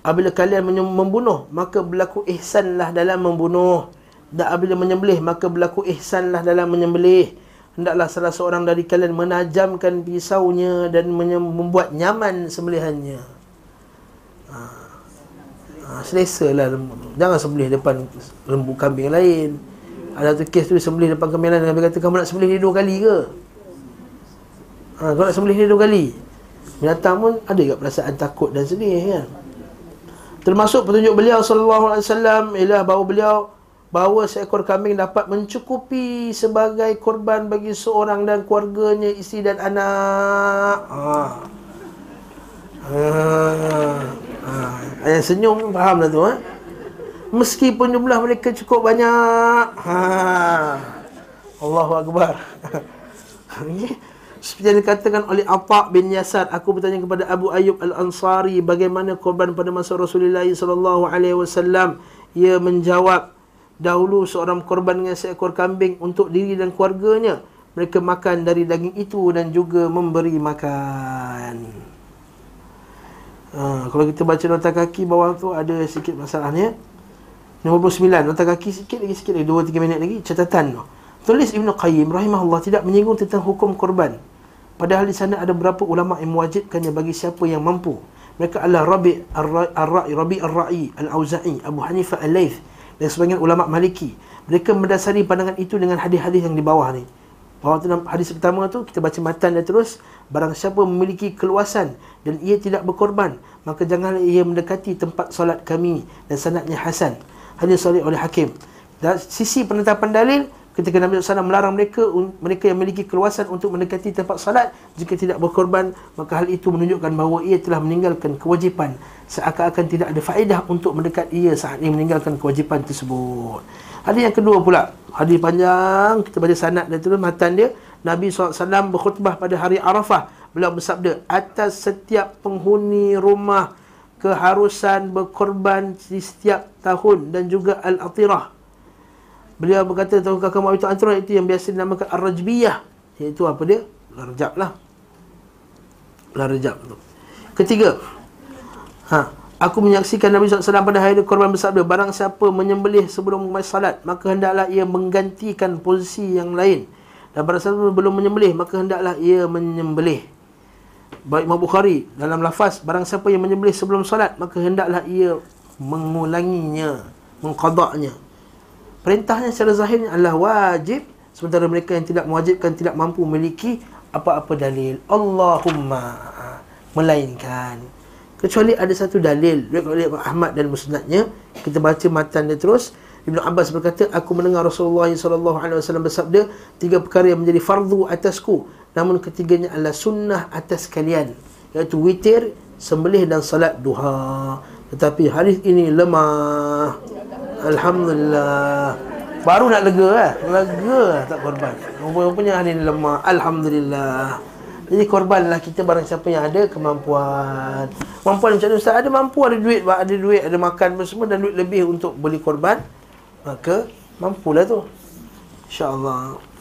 Apabila kalian membunuh, maka berlaku ihsanlah dalam membunuh. Dan apabila menyembelih, maka berlaku ihsanlah dalam menyembelih. Hendaklah salah seorang dari kalian menajamkan pisaunya dan membuat nyaman sembelihannya. ha. ha, Selesa lah. Jangan sembelih depan lembu kambing lain. Ada tu kes tu, sembelih depan kambing lain. Nabi kata, kamu nak sembelih dia dua kali ke? Ha, kau nak sembelih dia dua kali. Binatang pun ada juga perasaan takut dan sedih kan. Termasuk petunjuk beliau sallallahu alaihi wasallam ialah bahawa beliau bahawa seekor kambing dapat mencukupi sebagai korban bagi seorang dan keluarganya, isteri dan anak. Ha. Ha. Ha. Yang senyum faham dah tu eh. Meskipun jumlah mereka cukup banyak. Ha. Allahu akbar. Okey. Seperti yang dikatakan oleh Atha' bin Yasar, aku bertanya kepada Abu Ayyub Al-Ansari bagaimana korban pada masa Rasulullah sallallahu alaihi wasallam. Ia menjawab, dahulu seorang korban dengan seekor kambing untuk diri dan keluarganya. Mereka makan dari daging itu dan juga memberi makan. Ha, kalau kita baca nota kaki bawah tu ada sikit masalahnya. lima puluh sembilan, nota kaki sikit lagi, sikit lagi dua tiga minit lagi catatan tu. Tulis Ibn Qayyim rahimahullah tidak menyinggung tentang hukum korban. Padahal di sana ada beberapa ulama yang mewajibkannya bagi siapa yang mampu. Mereka adalah Rabi' ar-Ra'i, Rabi' ar-Ra'i, Al-Awza'i, Abu Hanifah al-Layth dan sebagian ulama Maliki. Mereka mendasari pandangan itu dengan hadis-hadis yang di bawah ni. Bawah tu hadis pertama tu kita baca matan dan terus, barang siapa memiliki keluasan dan ia tidak berkorban, maka janganlah ia mendekati tempat solat kami, dan sanadnya hasan. Hadis sahih oleh Hakim. Dan sisi penetapan dalil, ketika Nabi sallallahu alaihi wasallam melarang mereka mereka yang memiliki keluasan untuk mendekati tempat salat jika tidak berkorban, maka hal itu menunjukkan bahawa ia telah meninggalkan kewajipan, seakan-akan tidak ada faedah untuk mendekat ia saat ia meninggalkan kewajipan tersebut. Hadis yang kedua pula, hadis panjang, kita baca sanad dan terus matan dia. Nabi sallallahu alaihi wasallam berkhutbah pada hari Arafah. Beliau bersabda, atas setiap penghuni rumah keharusan berkorban di setiap tahun dan juga al-atirah. Beliau berkata, tahukah kamu itu antara itu yang biasa dinamakan ar-rajbiyah, iaitu apa dia? Larjab lah. Larjab tu. Ketiga, ha, aku menyaksikan Nabi sallallahu alaihi wasallam pada hari korban bersabda, barang siapa menyembelih sebelum memulai salat, maka hendaklah ia menggantikan posisi yang lain. Dan barang siapa belum menyembelih, maka hendaklah ia menyembelih. Baik Imam Bukhari dalam lafaz, barang siapa yang menyembelih sebelum salat, maka hendaklah ia mengulanginya, mengqadaknya. Perintahnya secara zahirnya adalah wajib, sementara mereka yang tidak mewajibkan tidak mampu memiliki apa-apa dalil. Allahumma, melainkan kecuali ada satu dalil riwayat oleh Imam Ahmad dan musnadnya. Kita baca matan dia terus. Ibn Abbas berkata, aku mendengar Rasulullah sallallahu alaihi wasallam bersabda, tiga perkara yang menjadi fardu atasku, namun ketiganya adalah sunnah atas kalian, iaitu witir, sembelih dan salat duha. Tetapi hadis ini lemah. Alhamdulillah. Baru nak lega lah. Lega lah tak korban. Rupanya hari ni lemah. Alhamdulillah. Jadi korbanlah kita barang siapa yang ada kemampuan. Mampuan macam mana Ustaz? Ada mampu, ada duit. Ada duit, ada makan semua, dan duit lebih untuk beli korban. Maka mampulah tu, insya Allah.